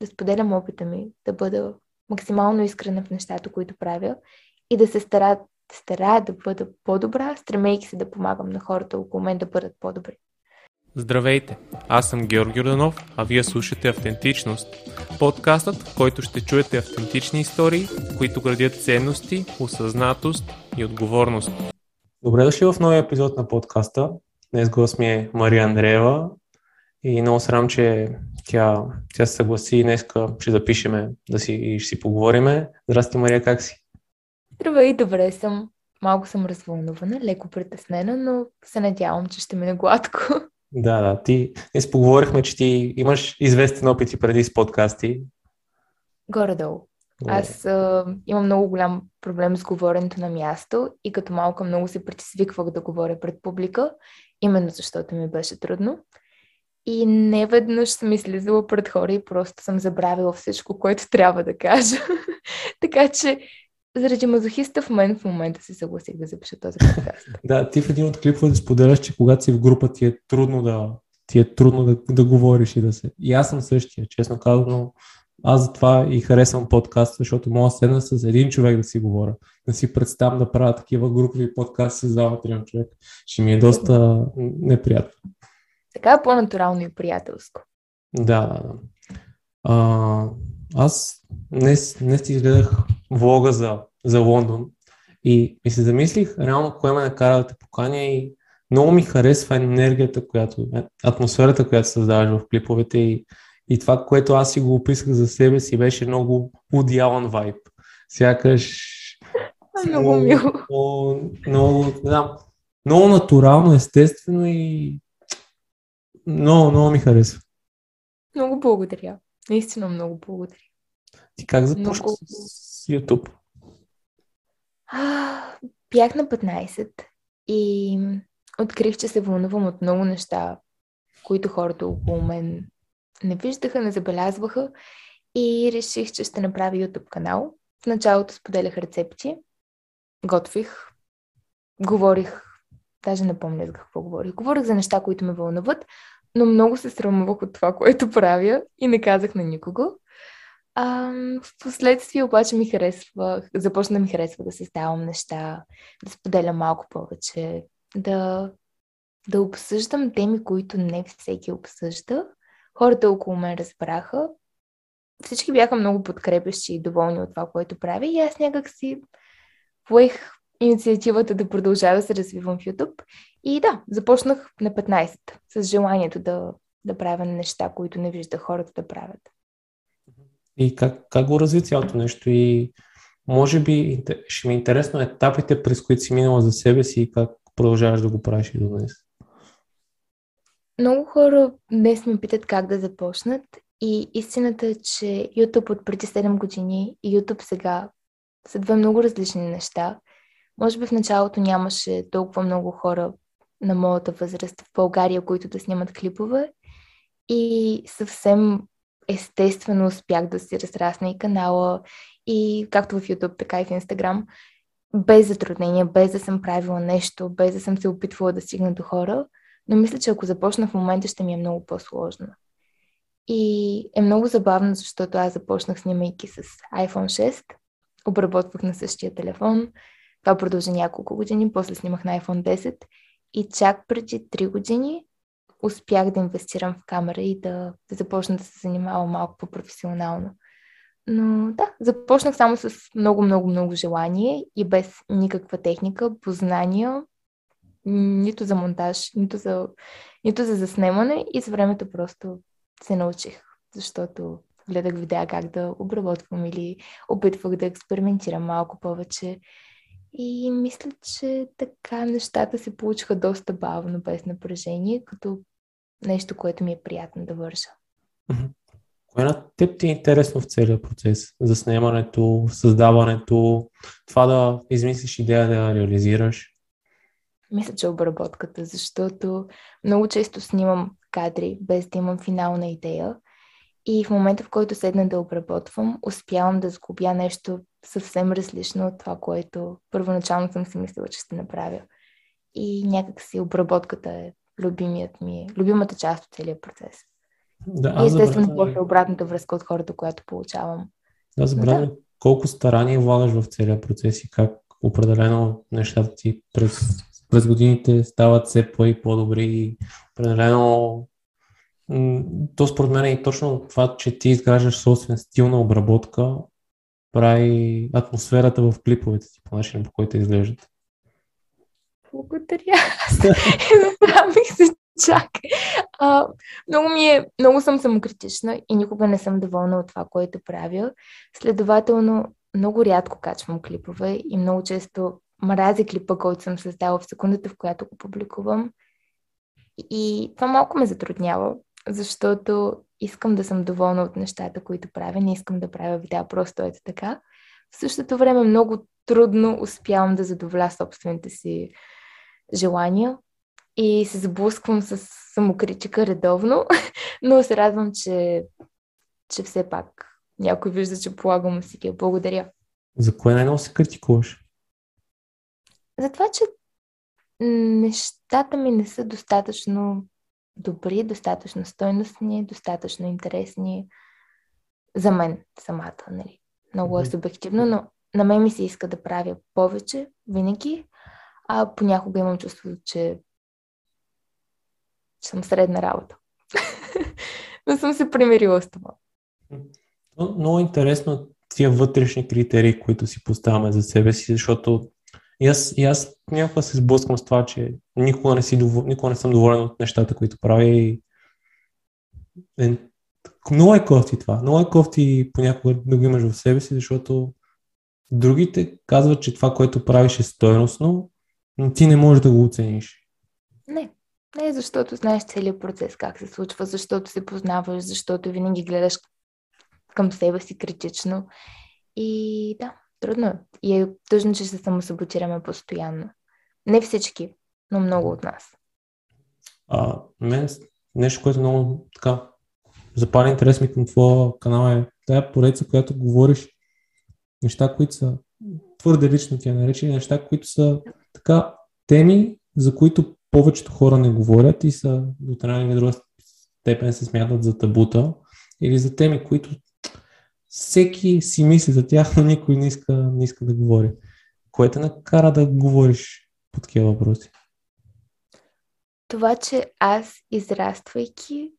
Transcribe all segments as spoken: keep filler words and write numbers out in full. да споделям опита ми, да бъда максимално искрена в нещата, които правя и да се стара, стара да бъда по-добра, стремейки се да помагам на хората около мен да бъдат по-добри. Здравейте, аз съм Георги Юрданов, а вие слушате Автентичност, подкастът, в който ще чуете автентични истории, които градят ценности, осъзнатост и отговорност. Добре дошли в новия епизод на подкаста. Днес гост ми е Мария Андреева и много срам, че тя, тя се съгласи и днеска ще запишеме да си, и ще си поговориме. Здрасти, Мария, как си? Здравей, добре съм. Малко съм развълнувана, леко притеснена, но се надявам, че ще мине гладко. Да, да. Ти... Ние си поговорихме, че ти имаш известен опит и преди с подкасти. Горе-долу. Аз а, имам много голям проблем с говоренето на място и като малка много се притесвиквах да говоря пред публика, именно защото ми беше трудно. И не веднъж съм излизала пред хора и просто съм забравила всичко, което трябва да кажа. Така че заради мазохиста в мен в момента се съгласих да запиша този подкаст. Да, ти в един от клипове да споделяш, че когато си в група ти е трудно да, ти е трудно да, да говориш и да се... И аз съм същия, честно казано. Аз затова и харесвам подкаст, защото мога да седна с един човек да си говоря. Да си представям да правя такива групови подкасти с двама трима човека. Ще ми е доста неприятно. Така е по-натурално и приятелско. Да, да, да. А, аз днес ти изгледах влога за, за Лондон и, и се замислих реално кое ме накара да те поканя и много ми харесва енергията, която, атмосферата, която създаваш в клиповете и И това, което аз си го описах за себе си, беше много удиален вайб. Сякаш... много мило. Много, много, да, много натурално, естествено и много, много ми харесва. Много благодаря. Наистина много благодаря. Ти как започна много... с YouTube? А, бях на петнайсет и открих, че се вълнувам от много неща, които хората около мен не виждаха, не забелязваха и реших, че ще направя YouTube канал. В началото споделях рецепти, готвих, говорих, даже не помня за какво говорих. Говорих за неща, които ме вълнуват, но много се срамувах от това, което правя и не казах на никого. А, впоследствие обаче ми харесва, започна да ми харесва да създавам неща, да споделям малко повече, да, да обсъждам теми, които не всеки обсъжда. Хората около мен разбраха. Всички бяха много подкрепящи и доволни от това, което правя. И аз някак си поех инициативата да продължа да се развивам в YouTube. И да, започнах на петнайсет с желанието да, да правя неща, които не вижда хората да правят. И как, как го разви цялото нещо? И може би ще ми е интересно етапите, през които си минала за себе си и как продължаваш да го правиш и до днес. Много хора днес ме питат как да започнат и истината е, че YouTube от преди седем години и YouTube сега са две много различни неща. Може би в началото нямаше толкова много хора на моята възраст в България, които да снимат клипове и съвсем естествено успях да си разрасна и канала и както в YouTube, така и в Instagram, без затруднения, без да съм правила нещо, без да съм се опитвала да стигна до хора. Но мисля, че ако започна в момента, ще ми е много по-сложно. И е много забавно, защото аз започнах снимайки с айфон шест, обработвах на същия телефон, това продължи няколко години, после снимах на айфон десет и чак преди три години успях да инвестирам в камера и да, да започна да се занимавам малко по-професионално. Но да, започнах само с много-много-много желание и без никаква техника, познания, нито за монтаж, нито за, нито за заснемане и с времето просто се научих, защото гледах видеа как да обработвам или опитвах да експериментирам малко повече и мисля, че така нещата се получиха доста бавно, без напрежение, като нещо, което ми е приятно да върша. Кое на теб ти е интересно в целия процес? Заснемането, създаването, това да измислиш идея да я реализираш? Мисля, че обработката, защото много често снимам кадри, без да имам финална идея и в момента, в който седна да обработвам, успявам да сглобя нещо съвсем различно от това, което първоначално съм си мислила, че ще направя. И някак си обработката е любимият ми, любимата част от целия процес. Да, и естествено, после обратната връзка от хората, която получавам. Да, забравя да. Колко старание влагаш в целия процес и как определено нещата ти през, през годините стават все по- и по-добри и определено то според мен и точно това, че ти изграждаш собствен стил на обработка, прави атмосферата в клиповете ти по начина, по който изглеждат. Благодаря. Направих се чак. А, много, ми е, много съм самокритична и никога не съм доволна от това, което правя. Следователно, много рядко качвам клипове и много често мрази клипа, който съм създала в секундата, в която го публикувам. И това малко ме затруднява, защото искам да съм доволна от нещата, които правя. Не искам да правя видеа просто ето така. В същото време много трудно успявам да задоволя собствените си желания и се сблъсквам с самокритика редовно, но се радвам, че, че все пак някой вижда, че полагам усилия. Благодаря. За кое най-много се критикуваш? За това, че нещата ми не са достатъчно добри, достатъчно стойностни, достатъчно интересни за мен самата. Нали? Много е субективно, но на мен ми се иска да правя повече винаги, а понякога имам чувство, че съм средна работа. Но съм се примирила с това. Много интересно тия вътрешни критерии, които си поставяме за себе си, защото и аз, и аз някога се сблъскам с това, че никога не, си довол... никога не съм доволен от нещата, които правя и много е кофти това. Много е кофти понякога да го имаш в себе си, защото другите казват, че това, което правиш е стойностно, но ти не можеш да го оцениш. Не. Не, защото знаеш целият процес как се случва, защото се познаваш, защото винаги гледаш към себе си критично. И да, трудно е. И е тъжно, че ще самосаботираме постоянно. Не всички, но много от нас. А, мен нещо, което много така запали интерес ми към твоя канал е тая поредица, която говориш неща, които са твърде лично тя наречени, неща, които са така теми, за които повечето хора не говорят и са до една или друга степен се смятат за табута или за теми, които всеки си мисли за тях, но никой не иска, не иска да говори. Кое те накара да говориш по такива въпроси? Това, че аз, израствайки,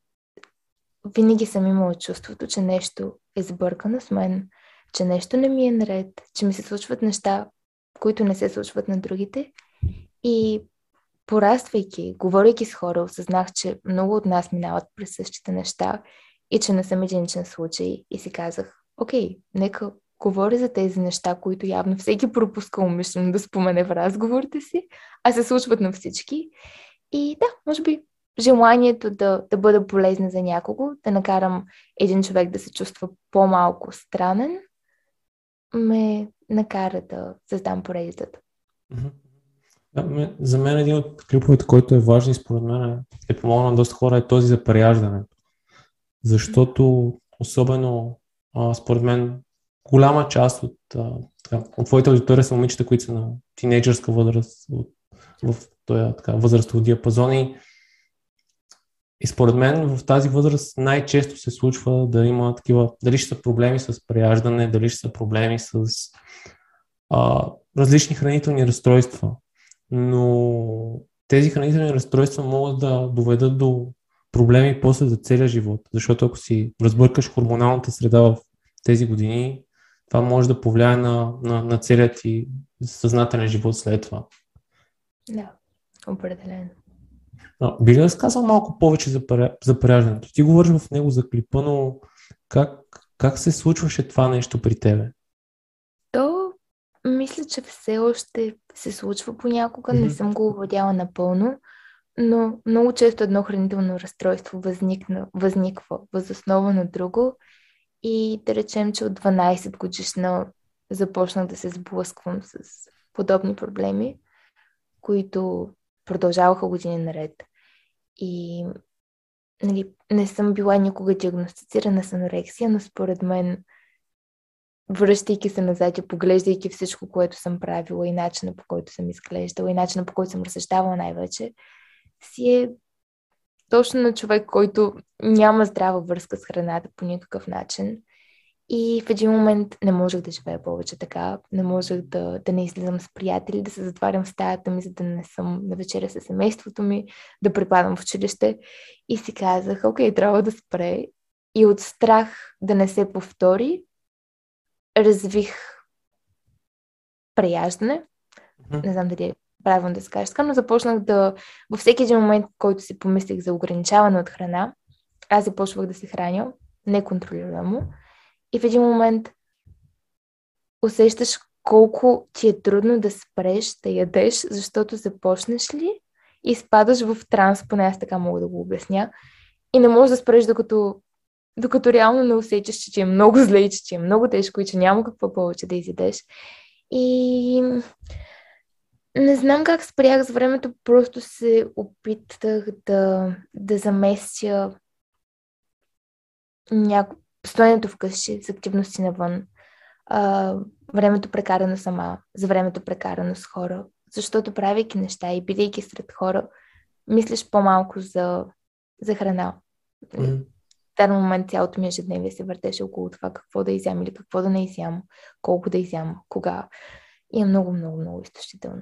винаги съм имала чувството, че нещо е сбъркано с мен, че нещо не ми е наред, че ми се случват неща, които не се случват на другите. И пораствайки, говорейки с хора, осъзнах, че много от нас минават през същите неща и че не съм единичен случай. И си казах, окей, нека говоря за тези неща, които явно всеки пропуска умишлено да спомене в разговорите си, а се случват на всички. И да, може би желанието да, да бъда полезна за някого, да накарам един човек да се чувства по-малко странен, ме накара да създам поредицата. За мен един от клиповете, който е важен и според мен е помогна на доста хора е този за преяждането. Защото особено а, според мен голяма част от, а, така, от твоите аудитория са момичета, които са на тинейджърска възраст от, в този възрастов диапазон и, и според мен в тази възраст най-често се случва да има такива, дали ще са проблеми с преяждане, дали ще са проблеми с а, различни хранителни разстройства. Но тези хранителни разстройства могат да доведат до проблеми после за целия живот, защото ако си разбъркаш хормоналната среда в тези години, това може да повлияе на, на, на целия ти съзнателен живот след това. Да, определено. Би ли разказал малко повече за, паря... за пряждането? Ти говориш в него за клипа, но как, как се случваше това нещо при тебе? Мисля, че все още се случва понякога, не съм го овладяла напълно, но много често едно хранително разстройство възникна, възниква възоснова на друго и да речем, че от дванайсет годишна започнах да се сблъсквам с подобни проблеми, които продължаваха години наред. И нали, не съм била никога диагностицирана с анорексия, но според мен връщайки се назад и поглеждайки всичко, което съм правила и начина по който съм изглеждала и начина по който съм разсъждавала най-вече, си е точно на човек, който няма здрава връзка с храната по никакъв начин. И в един момент не можех да живея повече така. Не можех да, да не излизам с приятели, да се затварям в стаята ми, за да не съм на вечеря със семейството ми, да препадам в училище. И си казах, окей, трябва да спре. И от страх да не се повтори, развих преяждане. Mm-hmm. Не знам дали е правилно да се кажа така, но започнах да... Във всеки един момент, който си помислих за ограничаване от храна, аз започвах да се храня неконтролируемо. И в един момент усещаш колко ти е трудно да спреш, да ядеш, защото започнеш ли и спадаш в транс, поне аз така мога да го обясня. И не можеш да спреш, докато, докато реално не усещаш, че ти е много зле и че ти е много тежко и че няма какво повече да изядеш. И не знам как спрях с времето, просто се опитах да, да заместя някакво стоенето вкъщи с активности навън, а, времето прекарано сама, за времето прекарано с хора, защото правейки неща и бидейки сред хора, мислиш по-малко за, за храна. Mm-hmm. В този момент цялото ми ежедневие се въртеше около това какво да изям или какво да не изям, колко да изям, кога. И е много, много, много изтощително.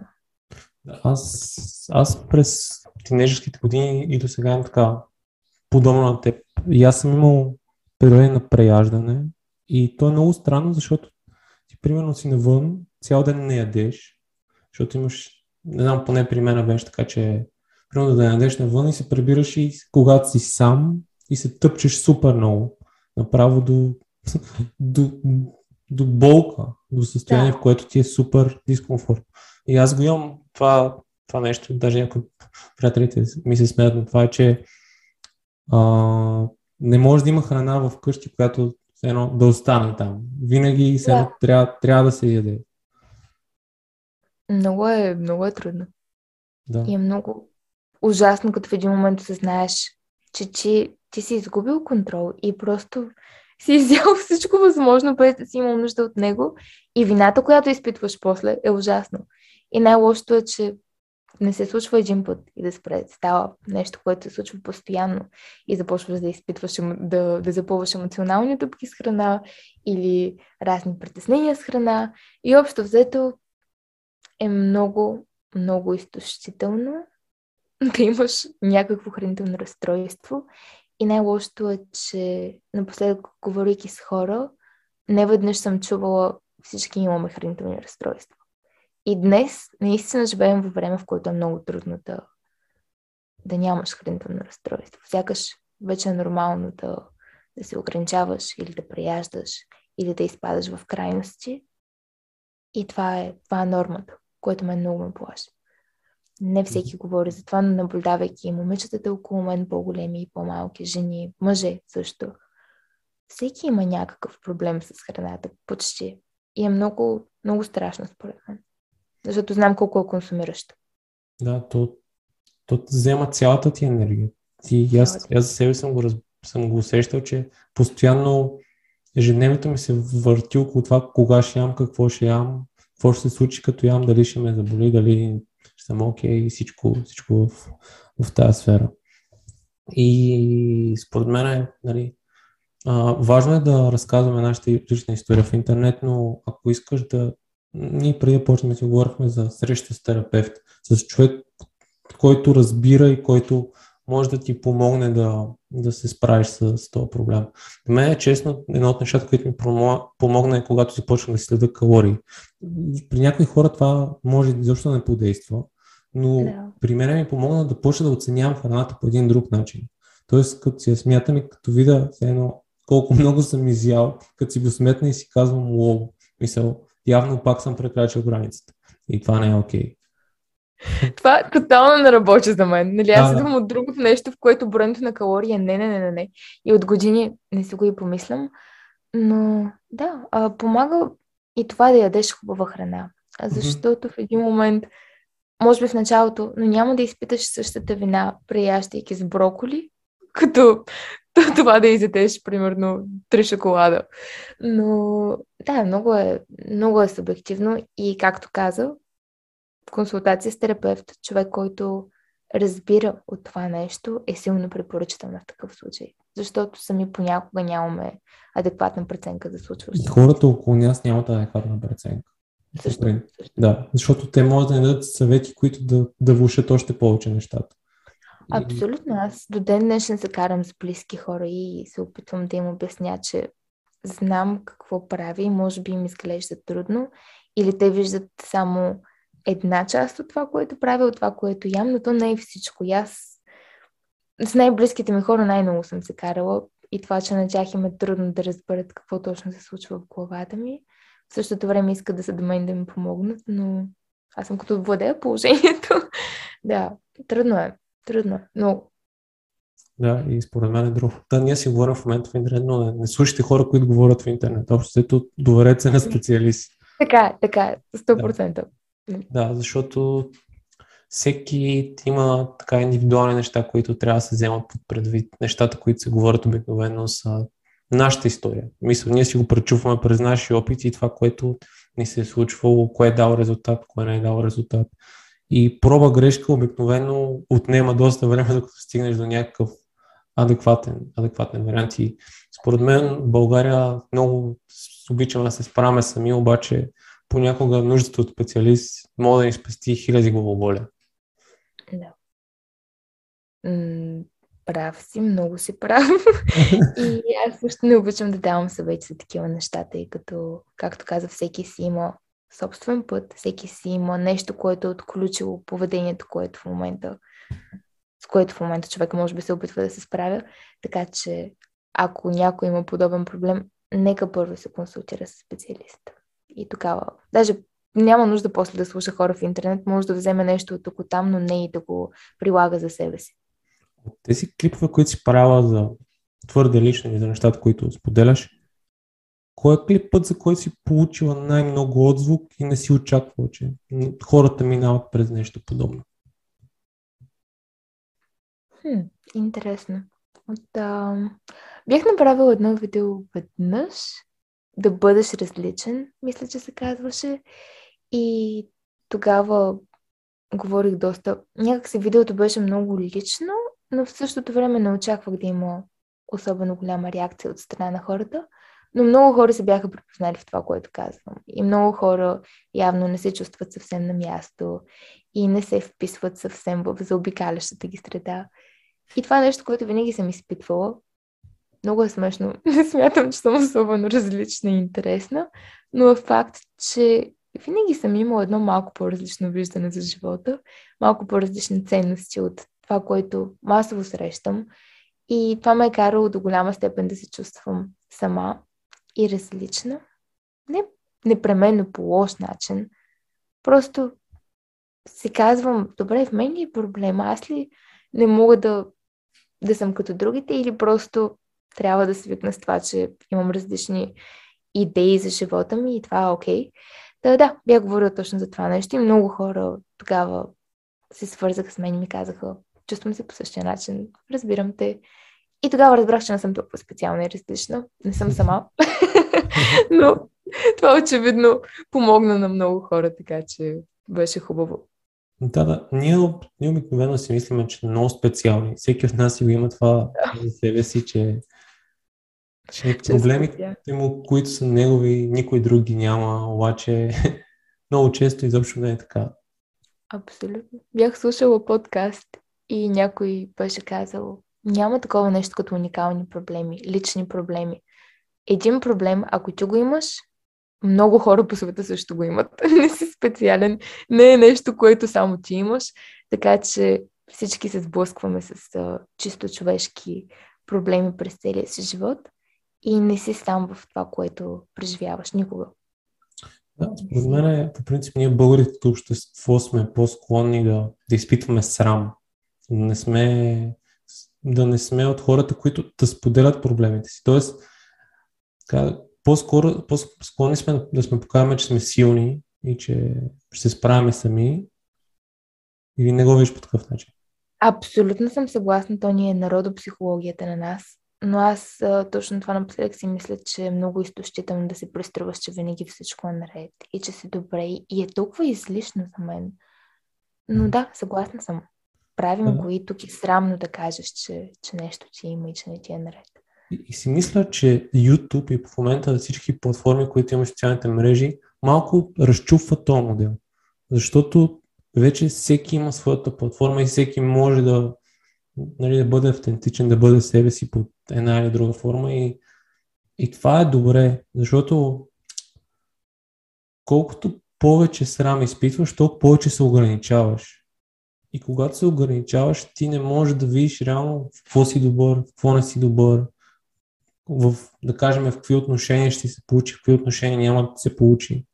Аз, аз през тинейджърските години и до сега имам така подобно на теб. И аз съм имал периоди на преяждане и то е много странно, защото ти примерно си навън, цял ден не ядеш, защото имаш, не знам, поне при мен беше така, че примерно да не ядеш навън и се прибираш и когато си сам и се тъпчеш супер много, направо до, до, до болка, до състояние, да, в което ти е супер дискомфорт. И аз го имам това, това нещо, даже някои приятелите ми се смеят на това, че а, не може да има храна вкъщи, която едно да остане там. Винаги все едно, да, трябва, трябва да се яде. Много е, много е трудно. Да. И е много ужасно, като в един момент осъзнаеш, че, че ти си изгубил контрол и просто си изял всичко възможно, без да си имал нужда от него. И вината, която изпитваш после, е ужасно. И най-лошото е, че не се случва един път и да спре. Става нещо, което се случва постоянно и започваш да изпитваш, да, да запълваш емоционални дупки с храна или разни притеснения с храна. И общо взето е много, много изтощително да имаш някакво хранително разстройство. И най-лошото е, че напоследък, говорейки с хора, неведнъж съм чувала, всички имаме хранителни разстройства. И днес наистина живеем във време, в което е много трудно да, да нямаш хранително разстройство. Сякаш вече е нормално да, да се ограничаваш или да преяждаш, или да изпадаш в крайности. И това е, това е нормата, което мен много ме плаши. Не всеки говори за това, но наблюдавайки и момичетата около мен, по-големи и по-малки, жени, мъже също. Всеки има някакъв проблем с храната, почти. И е много, много страшно според мен. Защото знам колко е консумиращо. Да, то, то взема цялата ти енергия. Ти, аз, аз за себе съм го, раз, съм го усещал, че постоянно ежедневието ми се върти около това кога ще ям, какво ще ям, какво ще се случи като ям, дали ще ме заболи, дали ще съм окей и всичко, всичко в, в тази сфера. И според мен е, нали, а, важно е да разказваме нашата лична история в интернет, но ако искаш да... Ние преди почнем да си говорихме за среща с терапевт, с човек, който разбира и който може да ти помогне да, да се справиш с, с този проблем. За мен е честно, едно от нещата, които ми помогна е когато си почна да следа калории. При някои хора това може изобщо да не подейства, но yeah. при мен ми помогна да почна да оценявам храната по един друг начин. Тоест, като си я смятам и като видя едно, колко много съм изял, като си го сметна и си казвам лоу, мисъл, явно пак съм прекрачил границата. И това не е окей. Okay. Това тотално не работи за мен. Нали? Аз идвам от друго нещо, в което броенето на калории е не, не, не, не, не. И от години не си го и помислям. Но да, а, помага и това да ядеш хубава храна. Защото в един момент, може би в началото, но няма да изпиташ същата вина, преящайки с броколи, като това да изядеш, примерно, три шоколада. Но да, много е, много е субективно и, както каза, в консултация с терапевт, човек, който разбира от това нещо, е силно препоръчителна в такъв случай. Защото сами понякога нямаме адекватна преценка за случващото. Хората около нас нямат адекватна преценка. Също, също. Да, защото те могат да ни дадат съвети, които да, да влушат още повече нещата. Абсолютно. Аз до ден днешен се карам с близки хора и се опитвам да им обясня, че знам какво прави, може би им изглежда трудно, или те виждат само една част от това, което правя, от това, което ям, но то не е всичко. И аз с най-близките ми хора най-много съм се карала и това, че на тях им е трудно да разберат какво точно се случва в главата ми. В същото време искат да са до мен да ми помогнат, но аз съм като владея положението. Да, трудно е. Трудно е, много. Да, и според мен е друго. Да, ние си говорим в момента в интернет, но не, не слушайте хора, които говорят в интернет. Общото, доверете се на специалисти. Така, така, сто процента. Да. Да, защото всеки има така индивидуални неща, които трябва да се вземат под предвид. Нещата, които се говорят обикновено, са нашата история. Мисля, ние си го пречупваме през нашия опит и това, което ни се е случвало, кое е дал резултат, кое не е дал резултат. И проба грешка обикновено отнема доста време, докато стигнеш до някакъв адекватен, адекватен вариант. И според мен в България много обичаме да се справяме сами, обаче понякога нуждата от специалист може да ни спести хиляди главоболия. Да. М- прав си, много си прав. И аз също не обичам да давам съвети за такива неща, тъй като, както каза, всеки си има собствен път, всеки си има нещо, което е отключило поведението, което в момента, с което в момента човек може би се опитва да се справя. Така че, ако някой има подобен проблем, нека първо се консултира с специалиста. И тогава, даже няма нужда после да слуша хора в интернет, може да вземе нещо от тук там, но не и да го прилага за себе си. От тези клипове, които си правила за твърде лично и за нещата, които споделяш, кой е клипът, за който си получила най-много отзвук и не си очаквала, че хората минават през нещо подобно? Хм, интересно. От, а... Бях направила едно видео веднъж, "Да бъдеш различен", мисля, че се казваше. И тогава говорих доста. Някак се видеото беше много лично, но в същото време не очаквах да има особено голяма реакция от страна на хората. Но много хора се бяха припознали в това, което казвам. И много хора явно не се чувстват съвсем на място и не се вписват съвсем в заобикалящата ги среда. И това е нещо, което винаги съм изпитвала. Много е смешно. Не смятам, че съм особено различна и интересна, но е факт, че винаги съм имала едно малко по-различно виждане за живота, малко по-различни ценности от това, което масово срещам. И това ме е карало до голяма степен да се чувствам сама и различна. Не непременно по лош начин. Просто си казвам, добре, в мен ли е проблема? Аз ли не мога да, да съм като другите, или просто трябва да свикна с това, че имам различни идеи за живота ми и това е окей. Да, да, бях говорила точно за това нещо и много хора тогава се свързаха с мен и ми казаха, чувствам се по същия начин, разбирам те. И тогава разбрах, че не съм толкова специална и различна. Не съм сама. Но това очевидно помогна на много хора, така че беше хубаво. Да, да. Ние, ние обикновено си мислиме, че е много специални. Всеки от нас си го има това за себе си, че, че проблемите му, които са негови, никой друг ги няма, обаче много често изобщо не е така. Абсолютно. Бях слушала подкаст и някой беше казал, няма такова нещо като уникални проблеми, лични проблеми. Един проблем, ако ти го имаш, много хора по света също го имат. Не си специален. Не е нещо, което само ти имаш. Така че всички се сблъскваме с uh, чисто човешки проблеми през целия си живот и не си сам в това, което преживяваш никога. Да, според мен, по принцип, ние българите общество сме по-склонни да, да изпитваме срам. Не сме, да не сме от хората, които да споделят проблемите си. Тоест, така, по-скоро, по-склонни сме да сме покажем, че сме силни и че ще се справяме сами, или не го виж по такъв начин? Абсолютно съм съгласна, то ни е народопсихологията на нас, но аз точно това напоследък си мисля, че е много изтощително да се преструваш, че винаги всичко е наред и че си добре и е толкова излишно за мен. Но да, съгласна съм. правим да. Го и тук е срамно да кажеш, че, че нещо ти има и че не ти е наред. И, и си мисля, че YouTube и в момента всички платформи, които имат социалните мрежи, малко разчупват този модел. Защото вече всеки има своята платформа и всеки може да, нали, да бъде автентичен, да бъде себе си под една или друга форма. И, и това е добре, защото колкото повече срам изпитваш, толкова повече се ограничаваш. И когато се ограничаваш, ти не можеш да видиш реално в какво си добър, в какво не си добър, в, да кажем в какви отношения ще се получи, в какви отношения няма да се получи.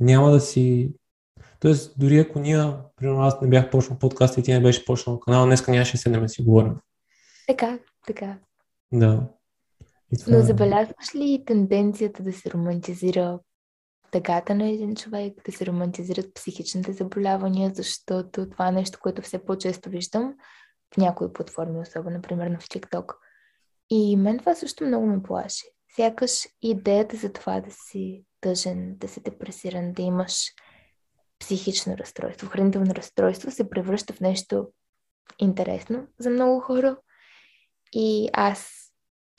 Няма да си... Тоест, дори ако ние, примерно аз не бях почнал подкаст и ти не беше почнал канал, днеска нямаше да седнем да си говорим. Така, така. Да. Това... Но забелязваш ли тенденцията да се романтизира тъгата на един човек, да се романтизират психичните заболявания, защото това е нещо, което все по-често виждам в някои платформи, особено, например, в TikTok. И мен това също много ме плаши. Сякаш идеята за това да си тъжен, да си депресиран, да имаш психично разстройство, хранително разстройство, се превръща в нещо интересно за много хора. И аз,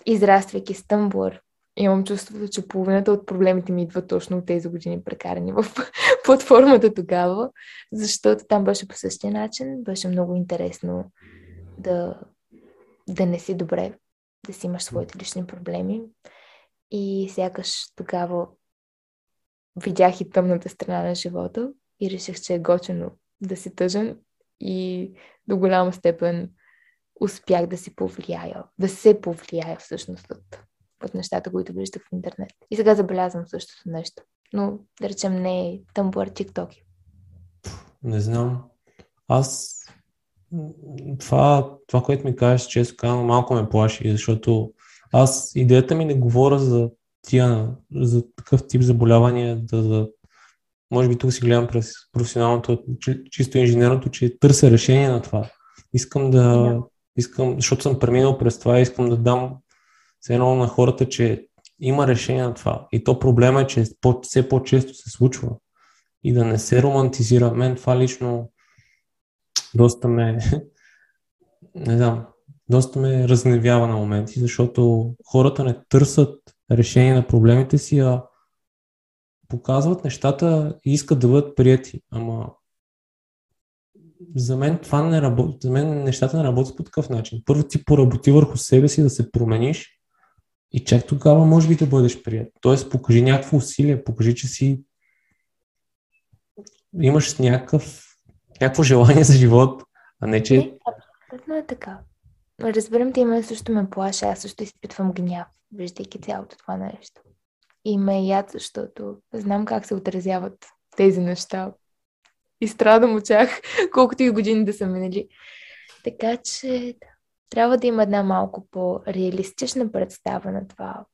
израствайки с Tumblr, имам чувството, че половината от проблемите ми идват точно от тези години прекарани в платформата тогава, защото там беше по същия начин, беше много интересно да, да не си добре, да си имаш своите лични проблеми. И сякаш тогава видях и тъмната страна на живота и реших, че е готино да си тъжен и до голяма степен успях да си повлияя, да се повлияя всъщност от от нещата, които виждах в интернет. И сега забелязвам същото нещо. Но, да речем, не е Tumblr, TikTok. Не знам. Аз това, това което ми кажеш, често казвам, малко ме плаши, защото аз идеята ми не говоря за тия, за такъв тип заболявания, да, за... може би тук си гледам през професионалното, чисто инженерното, че търся решение на това. Искам да... Yeah. Искам, защото съм преминал през това, искам да дам все едно на хората, че има решение на това. И то проблема е, че все по-често се случва. И да не се романтизира. Мен това лично доста ме, не знам, доста ме разневява на моменти, защото хората не търсят решение на проблемите си, а показват нещата и искат да бъдат приети. Ама за мен това не работи. За мен нещата не работят по такъв начин. Първо ти поработи върху себе си да се промениш, и чак тогава може би да бъдеш прият. Тоест покажи някакво усилие, покажи, че си имаш някакъв, някакво желание за живот, а не че... Не, абсолютно е така. Разбирам те, мен също ме плаша, аз също изпитвам гняв, виждайки цялото това нещо. И ме яд, защото знам как се отразяват тези неща. И страдам от тях, колкото и години да са минали. Така че... Трябва да има една малко по-реалистична представа на това,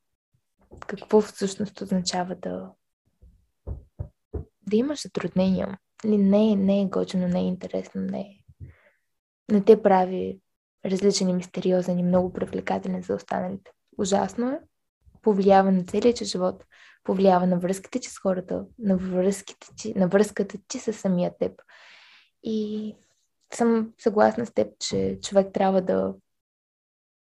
какво всъщност означава да, да имаш затруднения. Не, не е готино, не е интересно, не е. Не те прави различен и мистериозен и много привлекателен за останалите. Ужасно е. Повлиява на целия ти живот, повлиява на връзките ти с хората, на, връзките ти, на връзката ти със самия теб. И... съм съгласна с теб, че човек трябва да,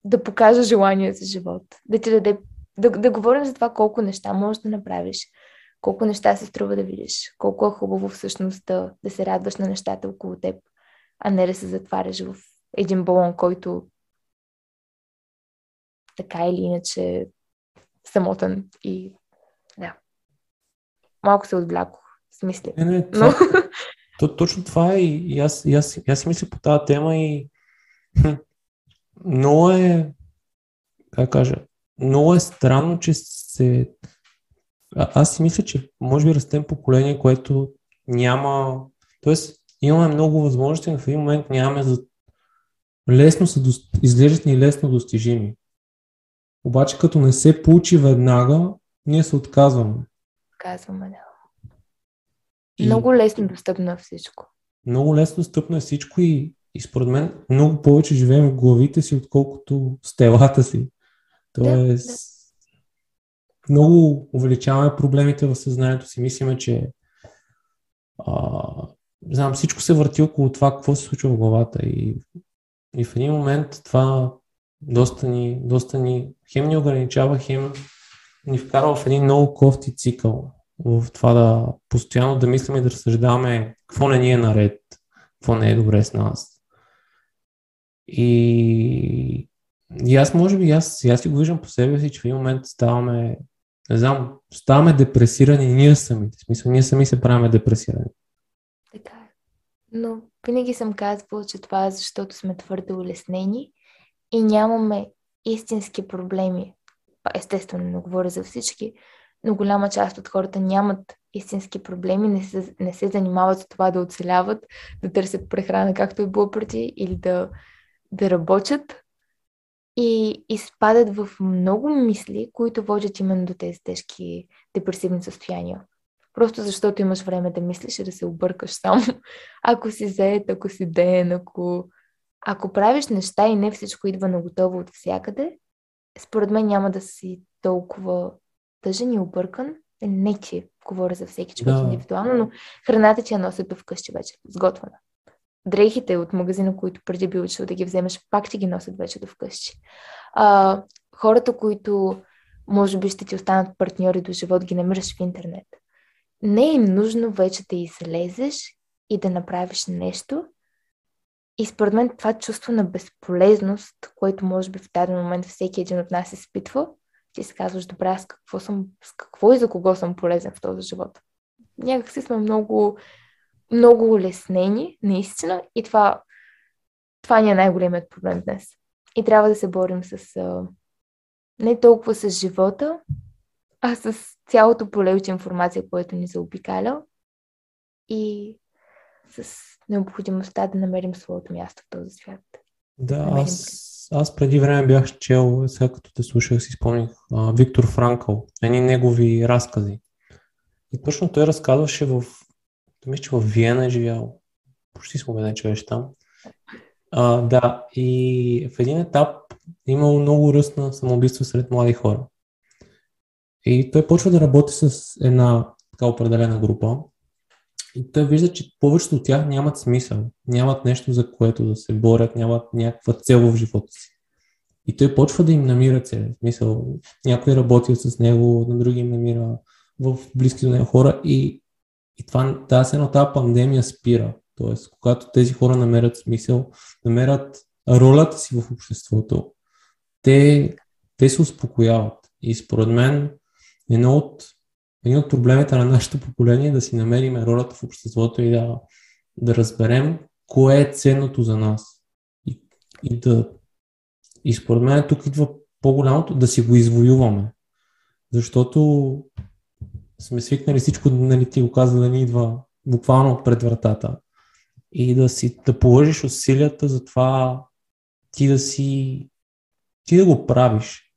да покаже желание за живот. Да ти даде, да, да говорим за това колко неща можеш да направиш, колко неща се струва да видиш, колко е хубаво всъщност да, да се радваш на нещата около теб, а не да се затваряш в един балон, който така или иначе е самотен и да. Малко се отвлякох, в смисъл. Не, не, това... Но... То, точно това е и, и аз, и аз, и аз мисля по тази тема и хм, много е, как кажа, много е странно, че се... А, аз си мисля, че може би растем поколение, което няма... Тоест имаме много възможности, но в един момент нямаме за... Лесно са, до... изглеждат ни лесно достижими. Обаче като не се получи веднага, ние се отказваме. Отказваме, да. И... Много лесно достъпно е всичко. Много лесно достъпно е всичко и, и според мен много повече живеем в главите си, отколкото с телата си. Тоест, да, да. Много увеличаваме проблемите в съзнанието си. Мислиме, че а, знам, всичко се върти около това, какво се случва в главата. И, и в един момент това доста ни, доста ни хем ни ограничава, хем ни вкарва в един много кофти цикъл. В това да постоянно да мислим и да разсъждаваме какво не ни е наред, какво не е добре с нас. И, и аз може би, аз, аз си го виждам по себе си, че в един момент ставаме, не знам, ставаме депресирани ние самите. В смисъл, ние сами се правиме депресирани. Така. Но винаги съм казвала, че това е защото сме твърде улеснени и нямаме истински проблеми. Естествено, не говоря за всички, но голяма част от хората нямат истински проблеми, не се, не се занимават с това да оцеляват, да търсят прехрана, както е било преди, или да, да работят. И изпадат в много мисли, които водят именно до тези тежки депресивни състояния. Просто защото имаш време да мислиш и да се объркаш само. Ако си заед, ако си ден, ако, ако правиш неща и не всичко идва наготово от всякъде, според мен няма да си толкова тъжен и объркан. Не, че говоря за всеки човек да. Индивидуално, но храната ти я носят до вкъщи вече, сготвена. Дрехите от магазина, които преди би учил да ги вземеш, пак ти ги носят вече до вкъщи. А, хората, които може би ще ти останат партньори до живот, ги намираш в интернет. Не е нужно вече да излезеш и да направиш нещо. И според мен това чувство на безполезност, което може би в даден момент всеки един от нас изпитва, ти си казваш, добре, аз какво съм, с какво и за кого съм полезен в този живот. Някак си сме много, много улеснени, наистина, и това, това ни е най-големият проблем днес. И трябва да се борим с не толкова с живота, а с цялото поле от информация, което ни заобикаля, и с необходимостта да намерим своето място в този свят. Да, намерим... аз... Аз преди време бях чел, сега като те слушах, си спомних а, Виктор Франкъл, едни негови разкази. И точно той разказваше в... Мисля, че в Виена е живял. Почти съм убеден, че беше там. А, да, и в един етап имало много ръст на самоубийство сред млади хора. И той почва да работи с една така определена група. И той вижда, че повечето от тях нямат смисъл, нямат нещо, за което да се борят, нямат някаква цел в живота си. И той почва да им намира цел. В смисъл, някой работи с него, на други им намира в близки до него хора, и, и това, тази една тази пандемия спира. Тоест, когато тези хора намерят смисъл, намерят ролята си в обществото, те, те се успокояват. И според мен едно от Един от проблемите на нашето поколение е да си намерим ролята в обществото и да, да разберем кое е ценното за нас. И, и, да, и според мен тук идва по-голямото да си го извоюваме. Защото сме свикнали всичко, нали ти го казва, да ни идва буквално пред вратата. И да, си, да положиш усилията за това ти да си ти да го правиш.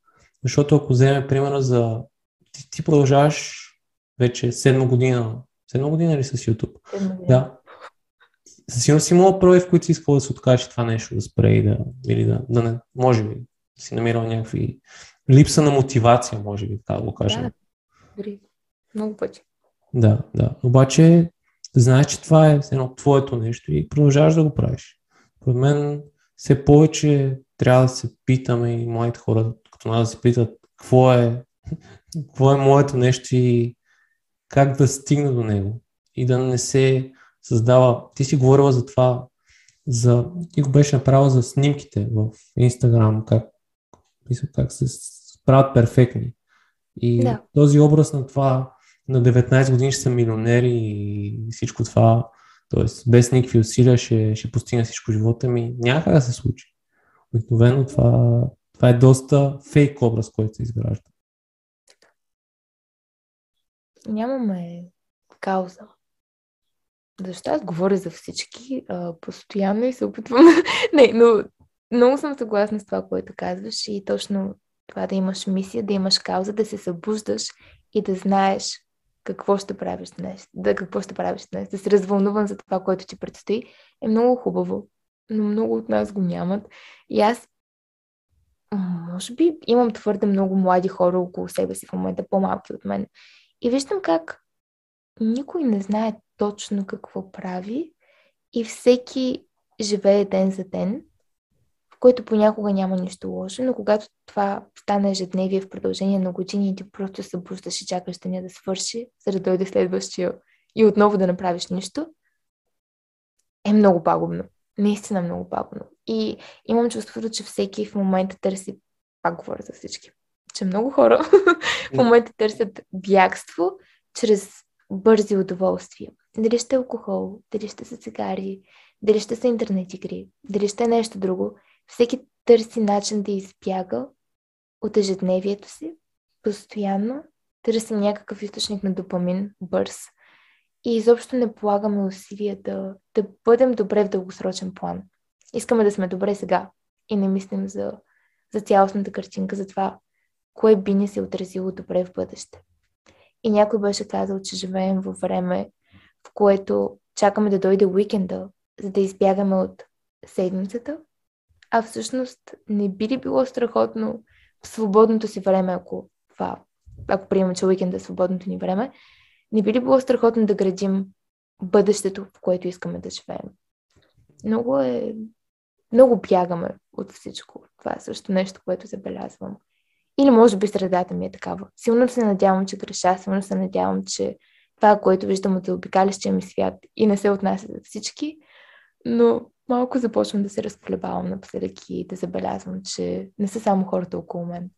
Защото ако вземе примера за ти, ти продължаваш вече седма година. Седма година ли с YouTube? Mm-hmm. Да. Със сигурно си имала прояви, в които си искала да се откажеш това нещо, да спре и да, или да, да не, може би, си намирал някакви липса на мотивация, може би, така да го кажем. Да, дори. Много пъти. Да, да. Обаче, знаеш, че това е едно твоето нещо и продължаваш да го правиш. Пред мен все повече трябва да се питаме и младите хора, като нас да се питат какво е, какво е моето нещо и как да стигна до него и да не се създава. Ти си говорила за това, за... ти го беше направила за снимките в Инстаграм, как, как се правят перфектни. И да. Този образ на това, на деветнайсет години ще са милионери и всичко това, т.е. без никакви усилия ще, ще постигна всичко живота ми, няма как да се случи. Обикновено това, това е доста фейк образ, който се изгражда. Нямаме кауза. Защо аз говоря за всички а, постоянно и се опитвам. Не, но много съм съгласна с това, което казваш, и точно това да имаш мисия, да имаш кауза, да се събуждаш и да знаеш какво ще правиш днес, да, какво ще правиш днес, да си развълнуван за това, което ти предстои, е много хубаво, но много от нас го нямат. И аз може би имам твърде много млади хора около себе си в момента, по-малки от мен. И виждам как никой не знае точно какво прави и всеки живее ден за ден, в който понякога няма нищо лошо, но когато това стане ежедневие в продължение на години и ти просто събуждаш и чакаш деня да свърши, за да дойде следващия и отново да направиш нищо, е много пагубно. Наистина много пагубно. И имам чувството, че всеки в момента търси, пак говоря за всички, че много хора в момента търсят бягство чрез бързи удоволствия. Дали ще е алкохол, дали ще са цигари, дали ще са интернет игри, дали ще е нещо друго. Всеки търси начин да избяга от ежедневието си, постоянно търси някакъв източник на допамин, бърз. И изобщо не полагаме усилия да, да бъдем добре в дългосрочен план. Искаме да сме добре сега и не мислим за, за цялостната картинка, за това кое би ни се отразило добре в бъдеще. И някой беше казал, че живеем във време, в което чакаме да дойде уикенда, за да избягаме от седмицата, а всъщност не би ли било страхотно в свободното си време, ако, това, ако приемем, че уикенда е свободното ни време, не би ли било страхотно да градим бъдещето, в което искаме да живеем? Много е... Много бягаме от всичко. Това е също нещо, което забелязвам. Или може би средата ми е такава. Силно се надявам, че греша, силно се надявам, че това, което виждам от заобикалящия ми свят и не се отнася за всички, но малко започвам да се разколебавам напоследък и да забелязвам, че не са само хората около мен.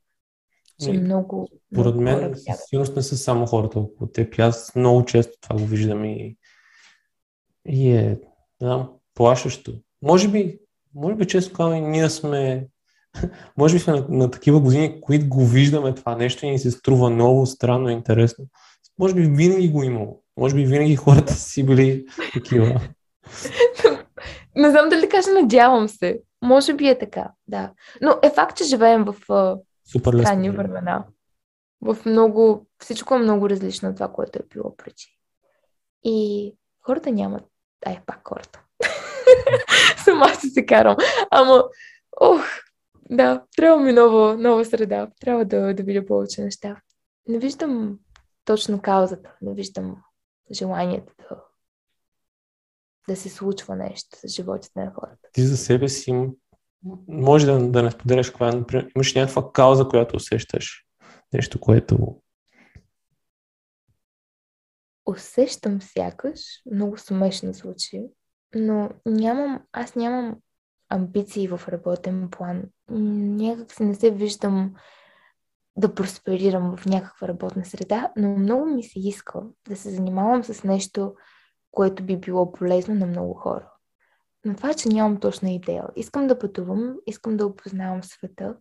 Че и, много... Поред мен, хора, със сигурност не са само хората около теб. Аз много често това го виждам и, и е да, плашещо. Може би, може би често казваме, ние сме... Може би сме на, на такива години, които го виждаме това нещо и ни се струва много странно и интересно. Може би винаги го имало. Може би винаги хората си били такива. Не знам дали кажа, надявам се. Може би е така, да. Но е факт, че живеем в странни времена. В много... Всичко е много различно от това, което е било преди. И хората нямат... Ай, пак хората. Сама се се карам. Ама... Ох... Да, трябва ми нова, нова среда. Трябва да, да видя повече неща. Не виждам точно каузата. Не виждам желанието да, да се случва нещо с животите на хората. Ти за себе си им... Може да, да не споделяш каква, например, имаш някаква кауза, която усещаш. Нещо, което... Усещам сякаш. Много смешно звучи. Но нямам... Аз нямам... амбиции в работен план. Някак се не се виждам да просперирам в някаква работна среда, но много ми се иска да се занимавам с нещо, което би било полезно на много хора. Но това, че нямам точна идея. Искам да пътувам, искам да опознавам света,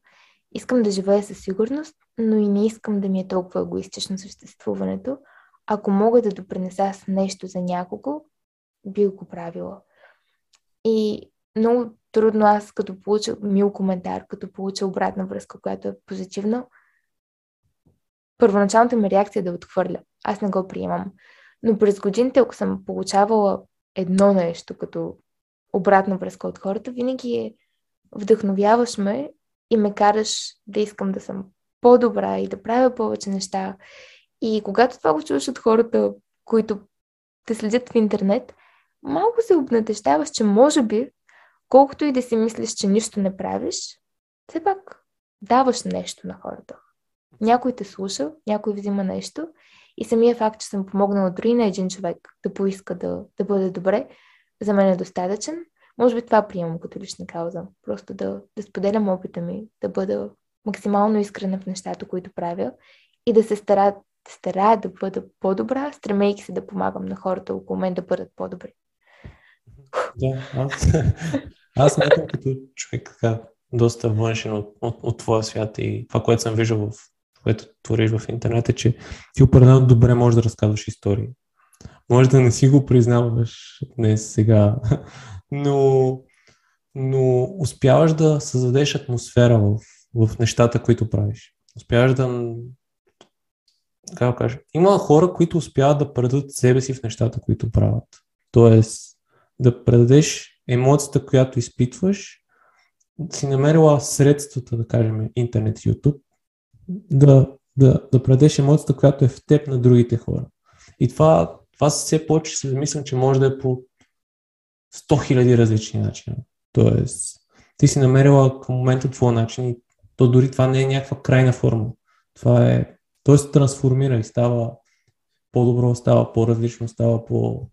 искам да живея със сигурност, но и не искам да ми е толкова егоистично съществуването. Ако мога да допринеса с нещо за някого, би го правила. И много трудно аз, като получа мил коментар, като получа обратна връзка, която е позитивна, първоначалната ми реакция е да отхвърля. Аз не го приемам. Но през годините, ако съм получавала едно нещо, като обратна връзка от хората, винаги е вдъхновяваш ме и ме караш да искам да съм по-добра и да правя повече неща. И когато това го чуваш от хората, които те следят в интернет, малко се обнадеждаваш, че може би колкото и да си мислиш, че нищо не правиш, все пак даваш нещо на хората. Някой те слуша, някой взима нещо и самия факт, че съм помогнала дори на един човек да поиска да, да бъде добре, за мен е достатъчен. Може би това приемам като лична кауза. Просто да, да споделям опита ми, да бъда максимално искрена в нещата, които правя и да се стара, стара да бъда по-добра, стремейки се да помагам на хората около мен да бъдат по-добри. Да, аз, аз някакъв като човек така доста външен от, от, от твоя свят и това, което съм виждал, в, което твориш в интернет, е, че ти определено добре можеш да разказваш истории. Може да не си го признаваш днес, сега, но, но успяваш да създадеш атмосфера в, в нещата, които правиш. Успяваш да... Как кажа? Има хора, които успяват да предадат себе си в нещата, които правят. Тоест, да предадеш емоцията, която изпитваш, си намерила средствата, да кажем, интернет и YouTube, да, да, да предадеш емоцията, която е в теб на другите хора. И това, това все повече се замислям, че може да е по сто хиляди различни начина. Тоест, ти си намерила към момента твоя начин и то дори това не е някаква крайна форма. Това е... Той се трансформира и става по-добро, става по-различно, става по...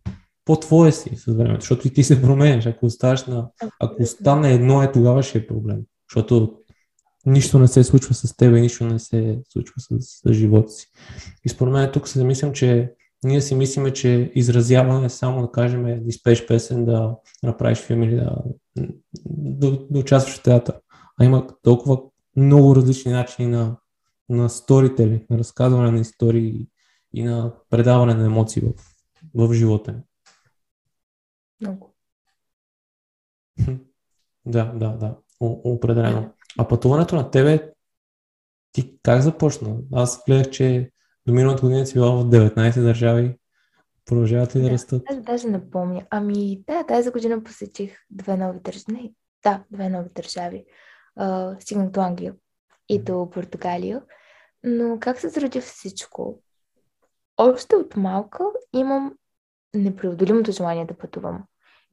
по-твое си с времето, защото и ти се променяш. Ако оставаш на... Ако стане едно, е тогава ще е проблем. Защото нищо не се случва с теб, нищо не се случва с, с живота си. И според мен тук се замислям, че ние си мислиме, че изразяване е само да кажем да изпееш песен, да направиш филм или да, да, да участваш в театър. А има толкова много различни начини на, на сторителинг, на разказване на истории и на предаване на емоции в, в живота ни. Много. Да, да, да. О, определено. А пътуването на тебе, ти как започна? Аз гледах, че до миналата година си била в деветнайсет държави. Продължават ли да, да растат? Аз даже не помня. Ами да, тази година посетих две нови държави. Да, две нови държави. А, стигнах до Англия и до Португалия. Но как се заради всичко? Още от малка имам непреодолимото желание да пътувам.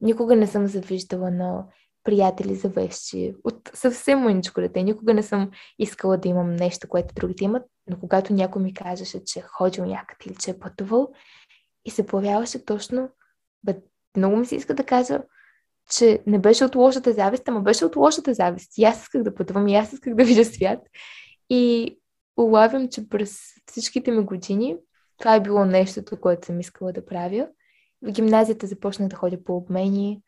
Никога не съм завиждала на приятели за вещи. От съвсем мъничко дете. Никога не съм искала да имам нещо, което другите имат, но когато някой ми кажеше, че е ходил някъде или че е пътувал и се появяваше точно, бе, много ми се иска да кажа, че не беше от лошата завист, ама беше от лошата завист. И аз исках да пътувам, и аз исках да видя свят. И улавям, че през всичките ми години това е било нещото, което съм искала да правя. В гимназията започнах да ходя по обмени.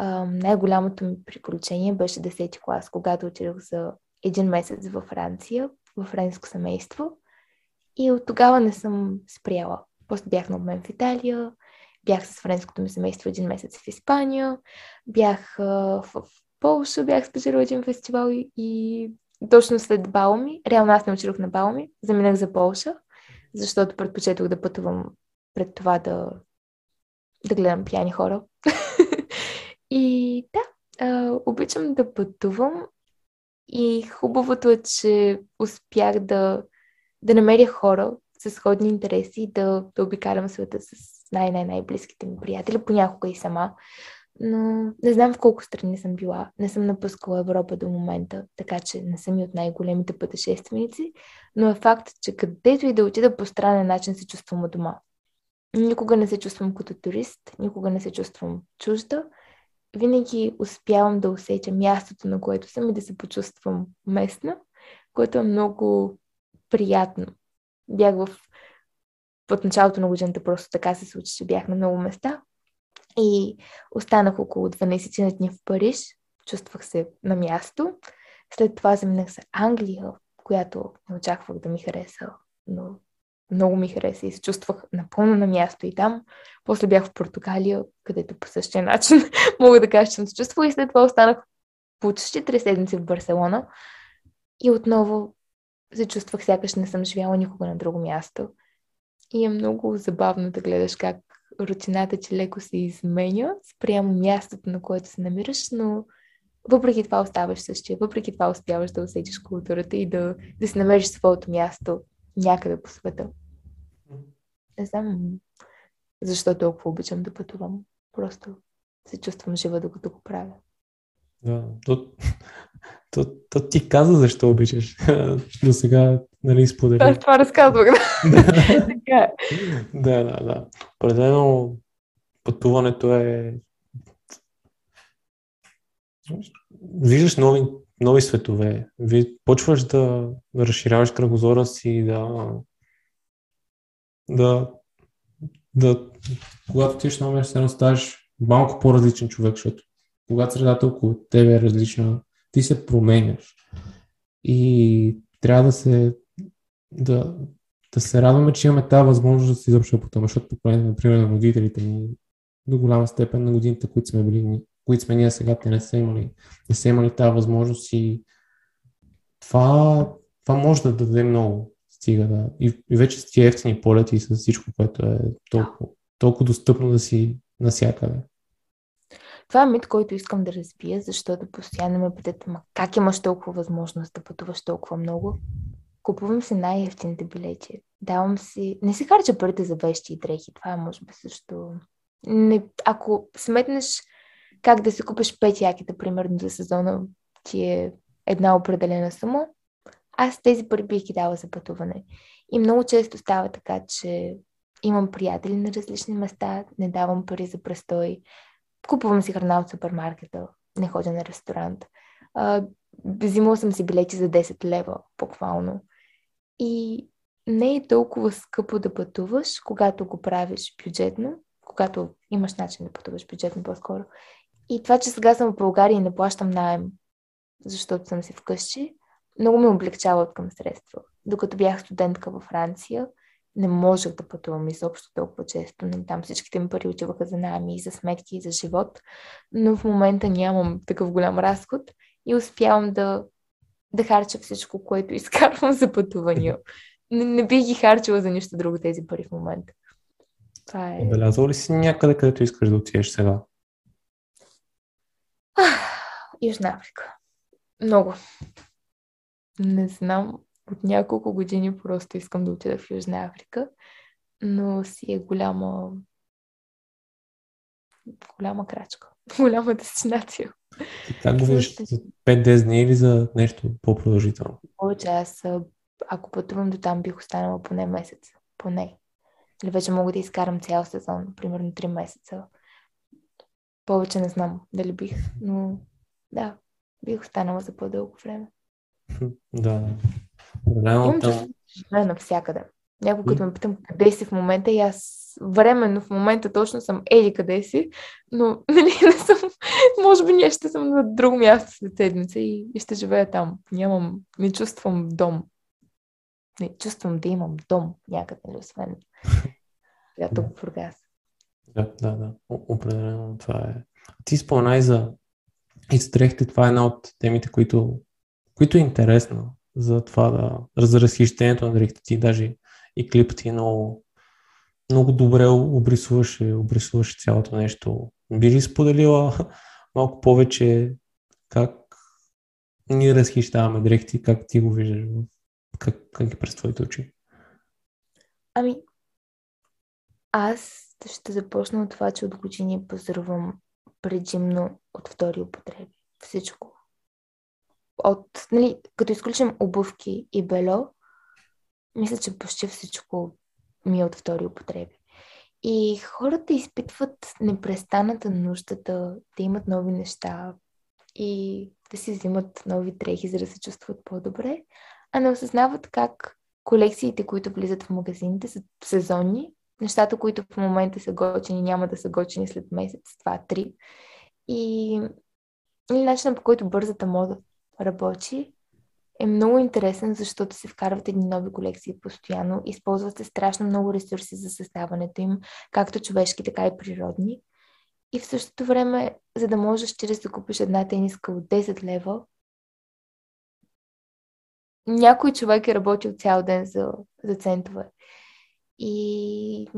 Uh, най-голямото ми приключение беше десети клас, когато отидох за един месец във Франция, във френско семейство. И от тогава не съм спряла. После бях на обмен в Италия, бях с френското ми семейство един месец в Испания, бях uh, в, в Полша, бях спечелила един фестивал и, и точно след бала ми, реално аз не отидох на бала ми, заминах за Полша, защото предпочетох да пътувам пред това да, да гледам пияни хора. И да, а, обичам да пътувам и хубавото е, че успях да, да намеря хора с сходни интереси, да, да обикарам света с най-най-най-близките ми приятели, понякога и сама. Но не знам в колко страни съм била. Не съм напускала Европа до момента, така че не съм и от най-големите пътешественици, но е факт, че където и да отида по странен начин се чувствам у дома. Никога не се чувствам като турист, никога не се чувствам чужда. Винаги успявам да усетя мястото, на което съм и да се почувствам местна, което е много приятно. Бях в... От началото на годината просто така се случи, че бях на много места и останах около дванайсет дни в Париж. Чувствах се на място. След това заминах за Англия, която не очаквах да ми хареса, но много ми хареса и се чувствах напълно на място и там. После бях в Португалия, където по същия начин мога да кажа, че съм се чувствала и след това останах почти три седмици в Барселона и отново се чувствах сякаш не съм живяла никога на друго място. И е много забавно да гледаш как рутината ти леко се изменя спрямо мястото, на което се намираш, но въпреки това оставаш същия, въпреки това успяваш да усетиш културата и да, да си намериш своето място някъде по света. Не знам защо толкова обичам да пътувам. Просто се чувствам жива, докато го правя. Да, то, то, то ти каза защо обичаш. До сега, нали, споделя. Да, това разказвах. Да, да, да, да. Определено пътуването е... Виждаш нови, нови светове. Почваш да, да разширяваш кръгозора си, да... Да, да, когато ти ще намереш, се ставаш малко по-различен човек, защото когато средата около тебе е различна, ти се променяш. И трябва да се, да, да се радваме, че имаме тази възможност да си изобщо потъм, защото поколението, например, на родителите ни до голяма степен на годините, които сме били, които сме ние сега, те не са имали, не са имали тази възможност и това, това може да даде много. Стига, да. И, и вече с тия ефтини полети и с всичко, което е толкова, толкова достъпно да си навсякъде. Това е мит, който искам да разбия, защото постоянно ме питат, ама как имаш толкова възможност да пътуваш толкова много? Купувам си най-ефтините билети. Давам си... Не си харча парите за вещи и дрехи. Това е, може би, също... Не... Ако сметнеш как да си купиш пет якета, примерно, за сезона, ти е една определена сума. Аз тези пари бих ги дала за пътуване. И много често става така, че имам приятели на различни места, не давам пари за престой, купувам си храна от супермаркета, не ходя на ресторант. Взимала съм си билети за десет лева, буквално. И не е толкова скъпо да пътуваш, когато го правиш бюджетно, когато имаш начин да пътуваш бюджетно по-скоро. И това, че сега съм в България и не плащам наем, защото съм си вкъщи, много ме облегчава от към средства. Докато бях студентка във Франция, не можех да пътувам изобщо толкова често. Не, там всичките ми пари отиваха за наеми, за сметки и за живот. Но в момента нямам такъв голям разход и успявам да, да харча всичко, което изкарвам за пътувания. Не, не бих ги харчила за нищо друго тези пари в момента. Това е... Отбелязал ли си някъде, където искаш да отидеш сега? Ах, Южна Африка. Много. Не знам. От няколко години просто искам да отида в Южна Африка, но си е голяма голяма крачка. Голяма дестинация. Как го виждаш? За пет-десет дни или за нещо по-продължително? Повече, аз ако пътувам до там, бих останала поне месец. Поне. Или вече мога да изкарам цял сезон, примерно три месеца. Повече не знам дали бих, но да, бих останала за по-дълго време. Да. Имам чувство, че живея навсякъде. Някой като ме питам къде си в момента и аз временно в момента точно съм еди къде си, но нали, не съм, може би не ще съм на друго място след седмица и, и ще живея там. Нямам, не чувствам дом. Не чувствам да имам дом някъде, нали, освен сега тук в Бургас. Да, да, да. Определено това е. Ти спомнай за изтрехте, това е една от темите, които които е интересно за това да за разхищението на дрехите ти, даже и клип ти много, много добре обрисуваше, обрисуваше цялото нещо. Би ли споделила малко повече как ние разхищаваме дрехите, как ти го виждаш, как, как ги през твоите очи? Ами, аз ще започна от това, че от години пазарувам предимно от втори употреби. Всичко. От, нали, като изключим обувки и бельо, мисля, че почти всичко ми е от втори употреби. И хората изпитват непрестаната нужда да, да имат нови неща и да си взимат нови дрехи, за да се чувстват по-добре, а не осъзнават как колекциите, които влизат в магазините, са сезонни. Нещата, които в момента са готини, няма да са готини след месец, два, три. И, и начинът, по който бързата мода работи, е много интересен, защото се вкарват едни нови колекции постоянно, използват се страшно много ресурси за създаването им, както човешки, така и природни. И в същото време, за да можеш ти да си купиш една тениска от десет лева, някой човек е работил цял ден за, за центове. И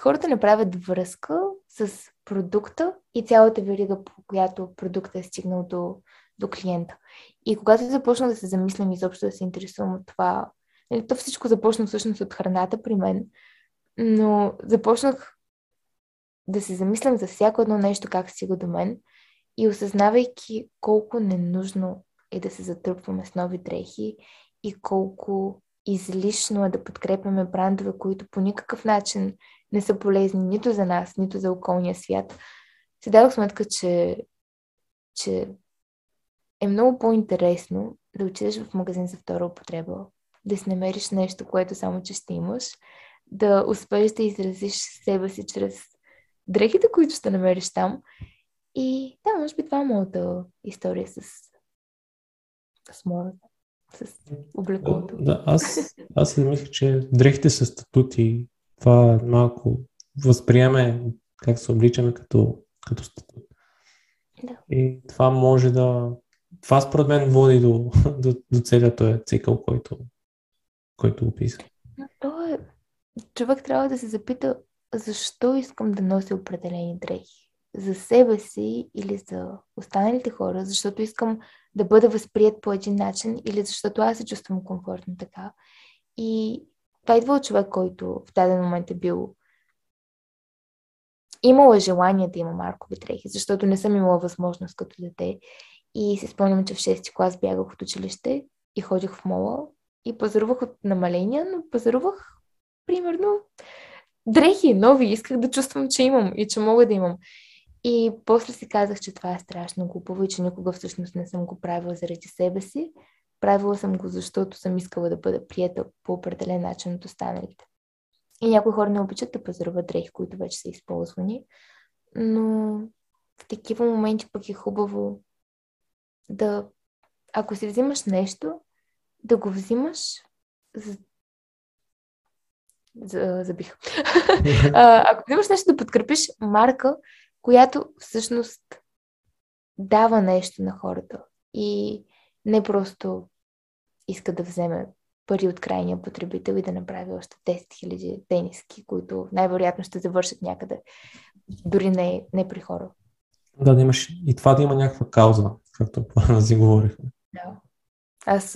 хората не правят връзка с продукта и цялата верига, по която продукта е стигнал до до клиента. И когато започна да се замислям изобщо да се интересувам от това, то всичко започна всъщност от храната при мен, но започнах да се замислям за всяко едно нещо, как стига до мен, и осъзнавайки колко ненужно е да се затръпваме с нови дрехи и колко излишно е да подкрепяме брандове, които по никакъв начин не са полезни нито за нас, нито за околния свят, си дадох сметка, че, че е много по-интересно да отидеш в магазин за втора употреба, да си намериш нещо, което само че ще имаш, да успееш да изразиш себе си чрез дрехите, които ще намериш там. И да, може би това е моята история с, с модата, с облеклото. Да, аз, аз мисля, че дрехите са статути. Това малко възприеме как се обличаме като, като статут. Да. И това може да Това според мен води до, до, до целия този цикъл, който, който описа. Но то е... Човек трябва да се запита защо искам да нося определени дрехи. За себе си или за останалите хора, защото искам да бъда възприят по един начин или защото аз се чувствам комфортно така. И това идва от човек, който в даден момент е бил имала желание да има маркови дрехи, защото не съм имала възможност като дете. И си спомням, че в шести клас бягах от училище и ходих в мола и пазарувах от намаления, но пазарувах примерно дрехи нови. Исках да чувствам, че имам и че мога да имам. И после си казах, че това е страшно глупаво и че никога всъщност не съм го правила заради себе си. Правила съм го, защото съм искала да бъда приета по определен начин от останалите. И някои хора не обичат да пазаруват дрехи, които вече са използвани. Но в такива моменти пък е хубаво да, ако си взимаш нещо, да го взимаш за... за... забих. Ако взимаш нещо, да подкрепиш марка, която всъщност дава нещо на хората. И не просто иска да вземе пари от крайния потребител и да направи още десет хиляди тениски, които най-вероятно ще завършат някъде, дори не, не при хора. Да, да имаш и това да има някаква кауза, както си говорихме. Да. Аз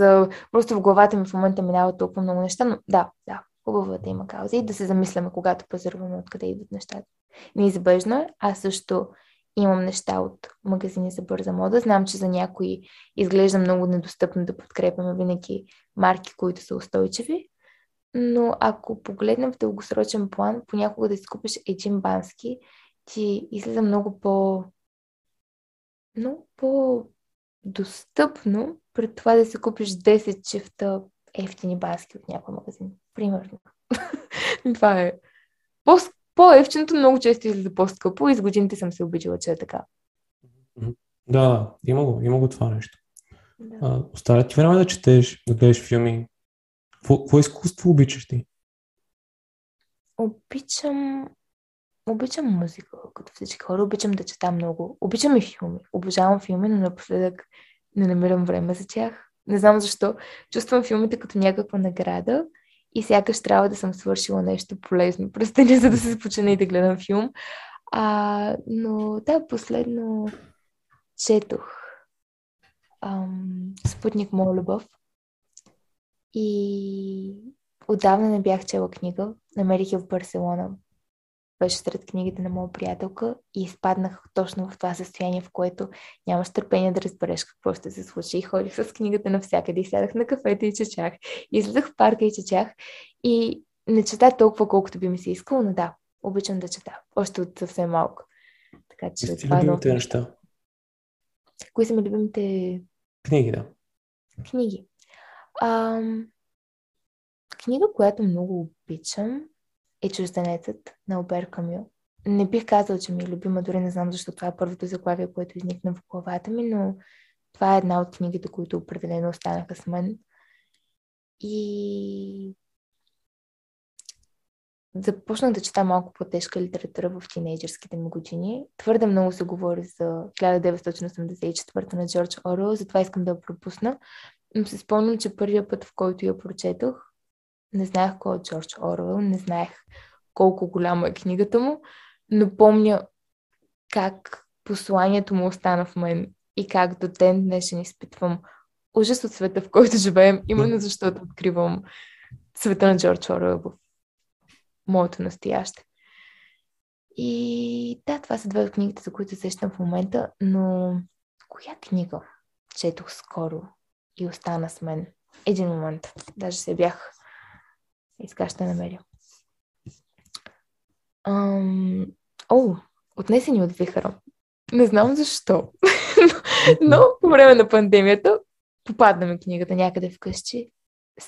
просто в главата ми в момента минава толкова много неща, но да, да, хубаво да има кауза и да се замисляме, когато пазаруваме откъде идват нещата. Неизбежно е. Аз също имам неща от магазини за бърза мода. Знам, че за някои изглежда много недостъпно да подкрепяме винаги марки, които са устойчиви, но ако погледнем в дългосрочен план, понякога да си купиш един бански, ти излиза много по... много по-достъпно пред това да си купиш десет чифта ефтини бански от някой магазин. Примерно. Това е... По-скъпно. По-евченото много често излиза по-скъпо и с годините съм се обидила, че е така. Да, има го, има го това нещо. Да. Остава ти време да четеш, да гледаш филми. Какво изкуство обичаш ти? Обичам... Обичам музика, като всички хора. Обичам да чета много. Обичам и филми. Обожавам филми, но напоследък не намирам време за тях. Не знам защо. Чувствам филмите като някаква награда. И сякаш трябва да съм свършила нещо полезно през деня, за да се почина и да гледам филм. А, но да, последно четох ам, Спутник моя любов. И отдавна не бях чела книга. Намерих я в Барселона. Беше сред книгите на моя приятелка и изпаднах точно в това състояние, в което нямаш търпение да разбереш какво ще се случи. И ходих с книгата навсякъде и сядах на кафета и чечах. Излизах в парка и чечах. И не чета толкова, колкото би ми се искало, но да, обичам да чета. Още от съвсем малко. Така че това е любимите неща. Кои са ми любимите... Книги, да. Книги. Ам... Книга, която много обичам, е Чужденецът на Убер Камю. Не бих казала, че ми е любима, дори не знам защо това е първото заглавие, което изникна в главата ми, но това е една от книгите, които определено останаха с мен. И започнах да чета малко по-тежка литература в тинейджърските ми години. Твърде много се говори за хиляда деветстотин осемдесет и четвърта на Джордж Оруел, затова искам да я пропусна. Но се спомням, че първия път, в който я прочетох, не знаех кой е Джордж Оруел, не знаех колко голяма е книгата му, но помня как посланието му остана в мен и как до ден днешен изпитвам ужас от света, в който живеем, именно защото откривам света на Джордж Оруел в моето настояще. И да, това са две от книгите, за които се сещам в момента, но коя книга четох скоро и остана с мен? Един момент, даже се бях... Иска ще намеря. Ам... О, Отнесени от вихъра. Не знам защо, но по време на пандемията попадна ми книгата някъде вкъщи.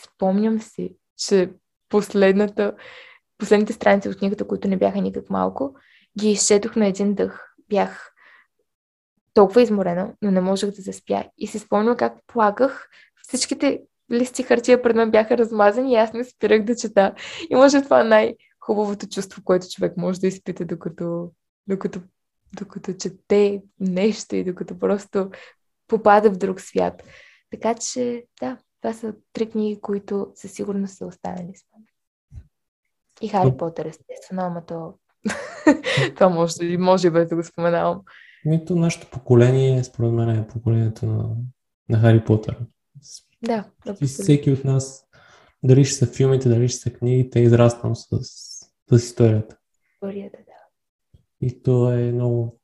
Спомням си, че последната, последните страници от книгата, които не бяха никак малко, ги изчетох на един дъх. Бях толкова изморена, но не можех да заспя. И си спомням как плаках. Всичките листи хартия пред мен бяха размазани и аз не спирах да чета. И може това е най-хубавото чувство, което човек може да изпита, докато, докато, докато чете нещо и докато просто попада в друг свят. Така че, да, това са три книги, които със сигурност са останали с мен. И Хари Потър, естествено, ама то... това може, може без да го споменавам. Мито нашето поколение, според мен, е поколението на, на Хари Потър. Да, и всеки от нас, дали ще са филмите, дали ще са книгите, е израснал с, с историята. Историята, да. И то е много...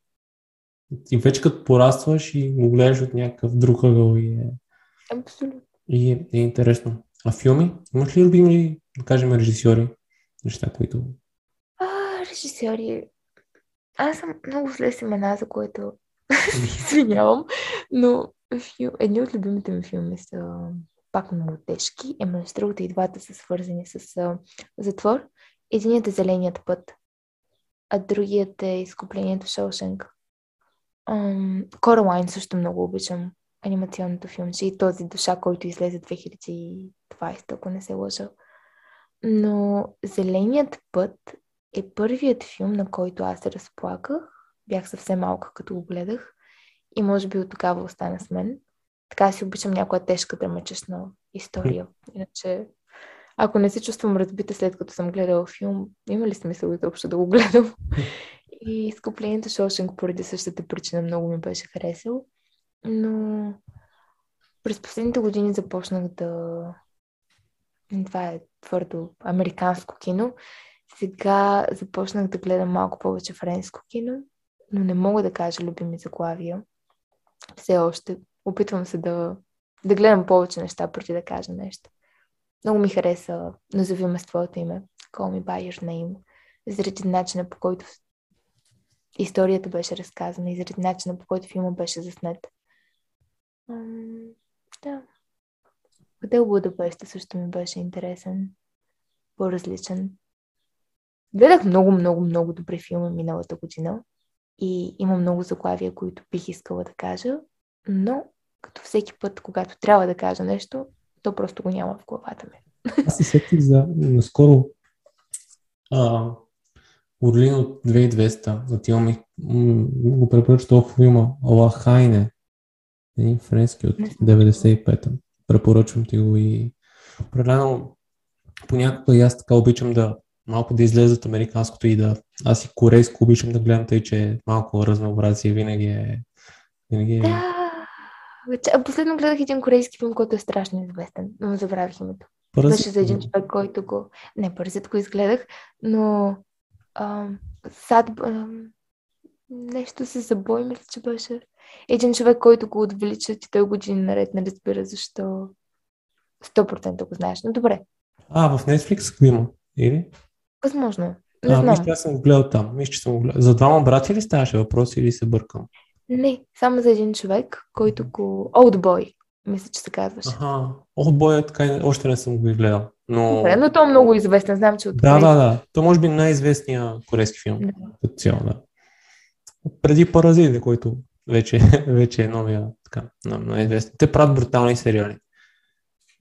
И вече като порастваш и го гледаш от някакъв друг ъгъл и е... Абсолютно. И е, е интересно. А филми? Имаш ли любими, да кажем, режисьори? Неща, които... А, режисьори... Аз съм много зле с имена, за което извинявам, но фил... едни от любимите ми филми са пак много тежки. Е, между другото, и двата са свързани с а, затвор. Единият е Зеленият път, а другият е Изкуплението в Шоушенк. Коралайн също много обичам, анимационното филмче, и този Душа, който излезе две хиляди и двадесета, ако не се лъжа. Но Зеленият път е първият филм, на който аз се разплаках. Бях съвсем малка, като го гледах, и може би от тогава остана с мен. Така си обичам някоя тежка драматична история. Иначе, ако не се чувствам разбита след като съм гледала филм, има ли смисъл изобщо да го гледам? И Изкуплението Шоушенк поради същата причина много ми беше харесал. Но през последните години започнах да... Това е твърдо американско кино. Сега започнах да гледам малко повече френско кино, но не мога да кажа любими заглавия. Все още опитвам се да, да гледам повече неща, преди да кажа нещо. Много ми хареса "Назови ме с твоето име", "Call me by your name", заради начина, по който историята беше разказана и заради начина, по който филма беше заснет. М- да. Хотел Будапеща също ми беше интересен, по-различен. Гледах много, много, много добри филми миналата година и има много заглавия, които бих искала да кажа, но като всеки път, когато трябва да кажа нещо, то просто го няма в главата ми. Аз се сетих за наскоро а, Орлин от две хиляди и двеста, за тя ми го препоръча толкова филма "Ла Хайне", един френски от деветдесет и пета. Препоръчвам ти го и определено понякога и аз така обичам да малко да излезе от американското и да... Аз и корейско обичам да гледам, тъй че малко разнообразие винаги е... Винаги е... Да. А последно гледах един корейски филм, който е страшно известен, но забравих името. Паразит... Беше за един човек, който го... Не, Паразит го изгледах, но... Ам, сад... Ам, нещо се забой, мисля, че беше... Един човек, който го отвличат и той години наред не разбира защо... сто процента го знаеш, но добре. А, в Netflix го има, или? Възможно. Не знам. Мисля, аз съм го гледал там. Мисля, че съм го гледал. За двама брати ли ставаше въпрос или се бъркам? Не, само за един човек, който го... Oldboy, мисля, че се казваше. Аха, Oldboy е така, още не съм го гледал. Но... Добре, но то е много известен, знам, че от да, корейски. Да, да, то може би най-известният корейски филм. Да. Като цяло, да. Преди Паразит, който вече, вече е новия, така, най-известен. Те правят брутални сериали.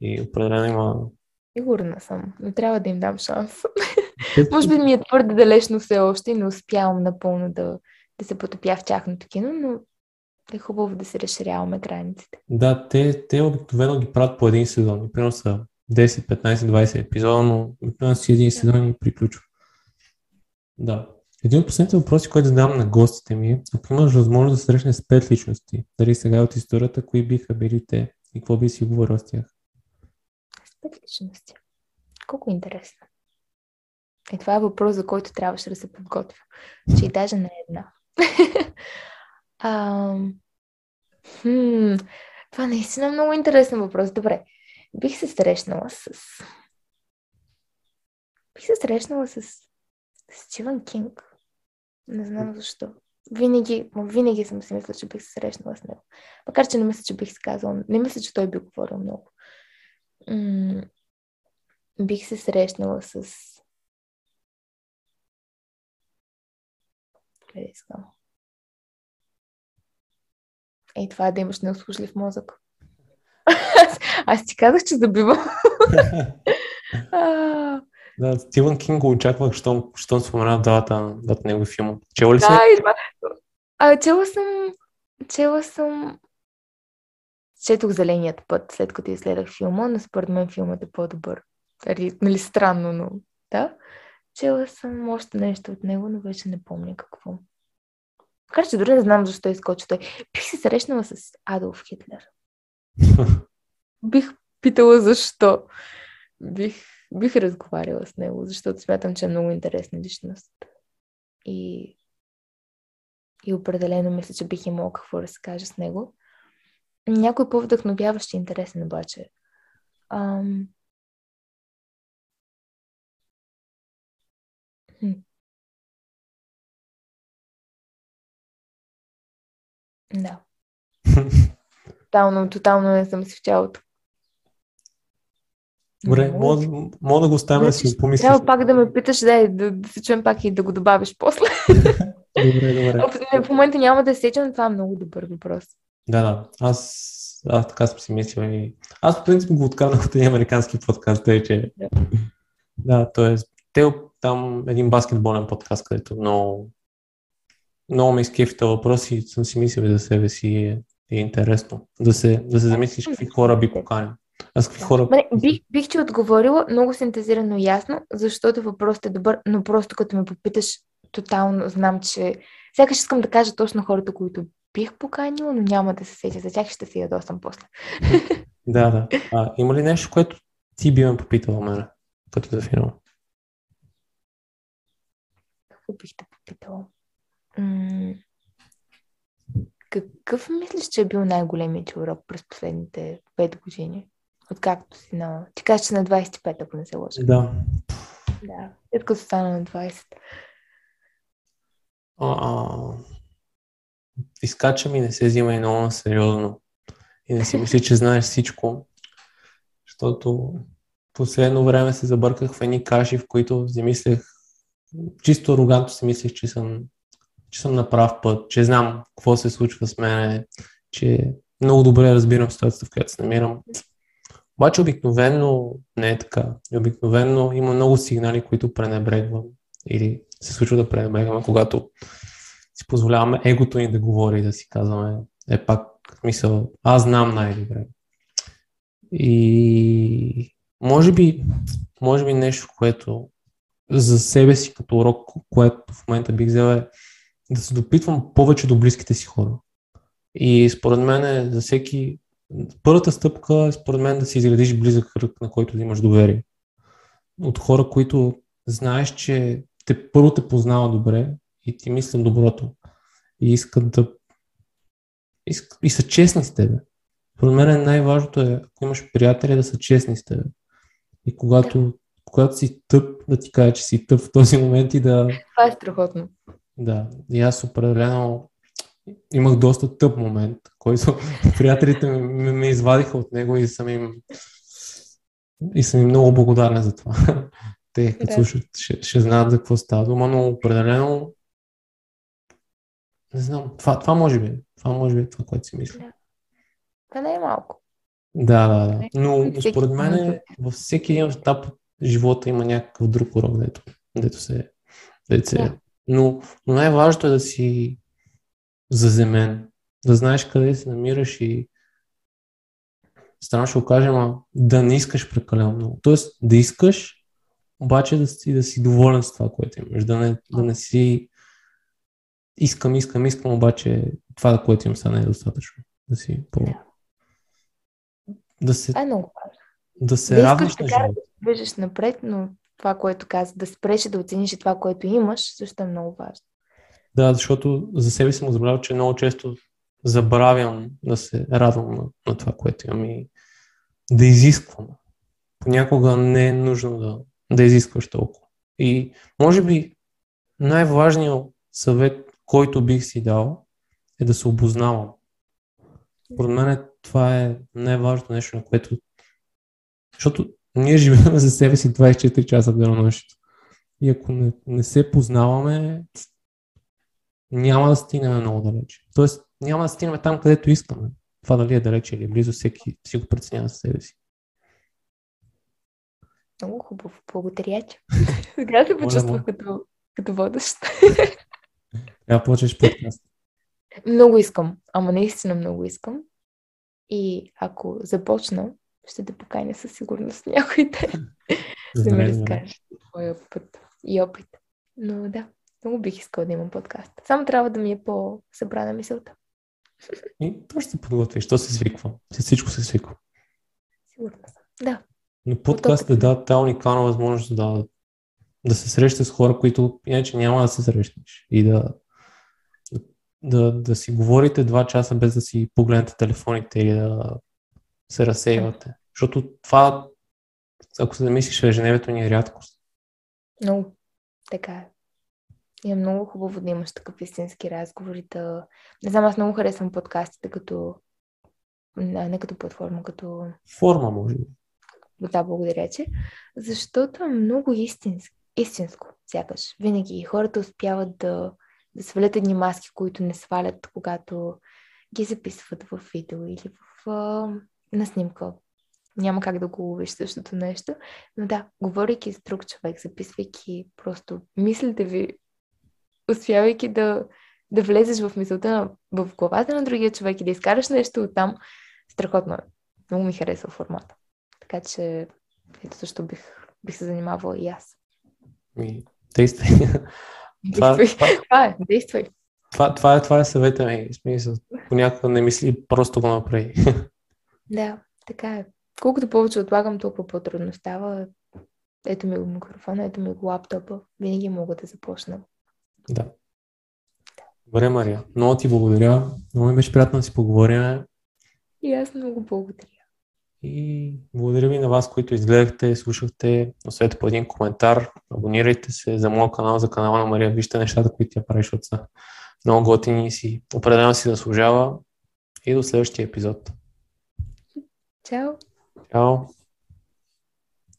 И определено има... Сигурна съм, но трябва да им дам шанс. Може би ми е твърде далечно все още и не успявам напълно да, да се потопя в тяхното кино, но е хубаво да се разширяваме границите. Да, те, те обикновено ги правят по един сезон. Примерно са десет, петнадесет, двадесет епизода, но обикновено си един сезон и приключва. Да. Един от последните въпроси, който задавам на гостите ми е, ако имаш възможност да срещнеш с пет личности, дали сега от историята, кои биха били те и какво би си говорил с тях? Пет личности. Колко интересно. И това е въпрос, за който трябваше да се подготвя. Че и даже не е една. а, хм, това наистина е много интересен въпрос. Добре. Бих се срещнала с... Бих се срещнала с... Стивен Кинг. Не знам защо. Винаги, винаги съм си мисля, че бих се срещнала с него. Макар, че не мисля, че бих се казала... Не мисля, че той би говорил много. М- бих се срещнала с... Къде искам? Ей, това е да имаш неуслужлив мозък. аз, аз ти казах, че забивам. да, Стивън Кинг го очаквах, щом, щом спомена дата на него филма. Чела ли си? Да, а, чела съм... Чела съм... Четох Зеленият път, след като изгледах филма, но според мен филмът е по-добър. Нали, странно, но да. Чела съм още нещо от него, но вече не помня какво. Макар, че дори не знам защо изкочи той. Бих се срещнала с Адолф Хитлер. Бих питала защо. Бих, бих разговаряла с него, защото смятам, че е много интересна личност. И и определено мисля, че бих имала какво да разкажа с него. Някой по-вдъхновяващ и интересен обаче. Ам... Хм. Да. Тотално, тотално не съм си в тялото. Добре, мога, мога да го оставя да си помислиш. Трябва пак да ме питаш, да, да, да се чуем пак и да го добавиш после. Добре, добре. В момента няма да сечам, но това е много добър въпрос. Да, да. Аз, аз така съм си мислила и... Аз по принцип го откарнах от един американски подкаст, тъй че... Да, да т.е. те там един баскетболен подкаст, където много, много ме изкефи този въпрос и съм си мислил за себе си. Е интересно. Да се, да се замислиш какви хора би поканил. Аз какви хора... Мане, бих, бих ти отговорила много синтезирано и ясно, защото въпросът е добър, но просто като ме попиташ, тотално знам, че... Сякаш искам да кажа точно хората, които бих поканила, но няма да се сетя за тях, ще се ядосам после. Да, да. А, има ли нещо, което ти би ме попитала мене, като за финал? Какво бих те попитала? М- Какъв мислиш, че е бил най-големият урок през последните пет години? Откакто си на... Ти кажеш, че на двайсет и пет, ако не се лъжа. Да. Да. След като стана на двайсет. А, изкачам и не се взима и много сериозно. И не си мисли, че знаеш всичко. Защото последно време се забърках в едни каши, в които си мислех... Чисто арогантно си мислех, че съм... че съм на прав път, че знам какво се случва с мене, че много добре разбирам ситуацията, в която се намирам. Обаче обикновено не е така. Обикновено има много сигнали, които пренебрегвам или се случва да пренебрегваме, когато си позволяваме егото ни да говори, да си казваме, е пак мисъл, аз знам най-добре. И може би, може би нещо, което за себе си като урок, което в момента бих взел е да се допитвам повече до близките си хора. И според мен е за всеки... Първата стъпка е според мен да си изградиш близък кръг, на който да имаш доверие. От хора, които знаеш, че те първо те познава добре и ти мислят доброто. И искат да... Искат... И са честни с тебе. Според мен най-важното е, ако имаш приятели, да са честни с тебе. И когато, когато си тъп, да ти кажа, че си тъп в този момент и да... Това е страхотно. Да, и аз определено имах доста тъп момент, който приятелите ме, ме извадиха от него и съм им, и съм им много благодарен за това. Те, като да. Слушат, ще, ще знаят за какво става дума, но определено не знам, това, това може би, това може би е това, което си мисля. Да, да не е малко. Да, да, да. Но според мен във всеки един етап от живота има някакъв друг урок, дето, дето се дето се... Да. Но, но най-важното е да си заземен, да знаеш къде се намираш и странно ще го кажем, а да не искаш прекалено много. Тоест да искаш, обаче да си, да си доволен с това, което имаш. Да не, да не си искам, искам, искам, обаче това, което имам сега не е достатъчно. Да си по... Да се, да се да радваш на живота. Да движеш напред, но... Това, което каза, да спреш и да оцениш и това, което имаш, също е много важно. Да, защото за себе съм забравил, че много често забравям да се радвам на, на това, което имам и да изисквам. Понякога не е нужно да, да изискваш толкова. И може би най-важният съвет, който бих си дал, е да се обознавам. Поред мен това е най-важното нещо, на което... Защото ние живеем за себе си двайсет и четири часа в денонощието. И ако не, не се познаваме, няма да стигнем много далече. Тоест, няма да стигнем там, където искаме. Това дали е далече или близо, всеки си го преценява за себе си. Много хубаво. Благодаря ти. Сега се почувствах като, като водещ. Трябва да почнеш подкаст. Много искам. Ама наистина много искам. И ако започна, ще те поканя със сигурност някой ден да ми разкажеш твоя път и опит. Но да, много бих искал да имам подкаст. Само трябва да ми е по-събрана мисълта. И то ще се подготвиш. То се свиква. Всичко се свиква. Сигурно съм. Да. Но подкастът е да, тази уникална възможност да, да се срещаш с хора, които иначе няма да се срещнеш. И да, да, да си говорите два часа без да си погледнете телефоните или да се разсейвате. Защото това, ако се замислиш, ежедневието ни е рядкост. Много. Така е. И е много хубаво да имаш такъв истински разговори. Да... Не знам, аз много харесвам подкастите като... Не, не като платформа, като... Форма, може би. Да, благодаря, че. Защото е много истинско. истинско, сякаш. Винаги хората успяват да, да свалят едни маски, които не свалят, когато ги записват в видео или в, на снимка. Няма как да го ловиш същото нещо. Но да, говорейки с друг човек, записвайки просто мислите ви, успявайки да, да влезеш в мисълта, на, в главата на другия човек и да изкараш нещо оттам, страхотно е. Много ми харесва формата. Така че ето защо бих, бих се занимавала и аз. Ми, действай. Действай. Това, това е, действай. Това, това, е, това е съвета ми. Смисъл, понякога не мисли, просто го направи. Да, така е. Колкото повече отлагам, толкова по-трудно става. Ето ми го микрофона, ето ми го лаптопа. Винаги мога да започна. Да. да. Добре, Мария. Много ти благодаря. Много ми беше приятно да си поговорим. И аз много благодаря. И благодаря ви на вас, които изгледахте, слушахте, оставете по един коментар, абонирайте се за моя канал, за канала на Мария, вижте нещата, които тя прави, защото са много готини и си, определено си заслужава. И до следващия епизод. Чао! Чао!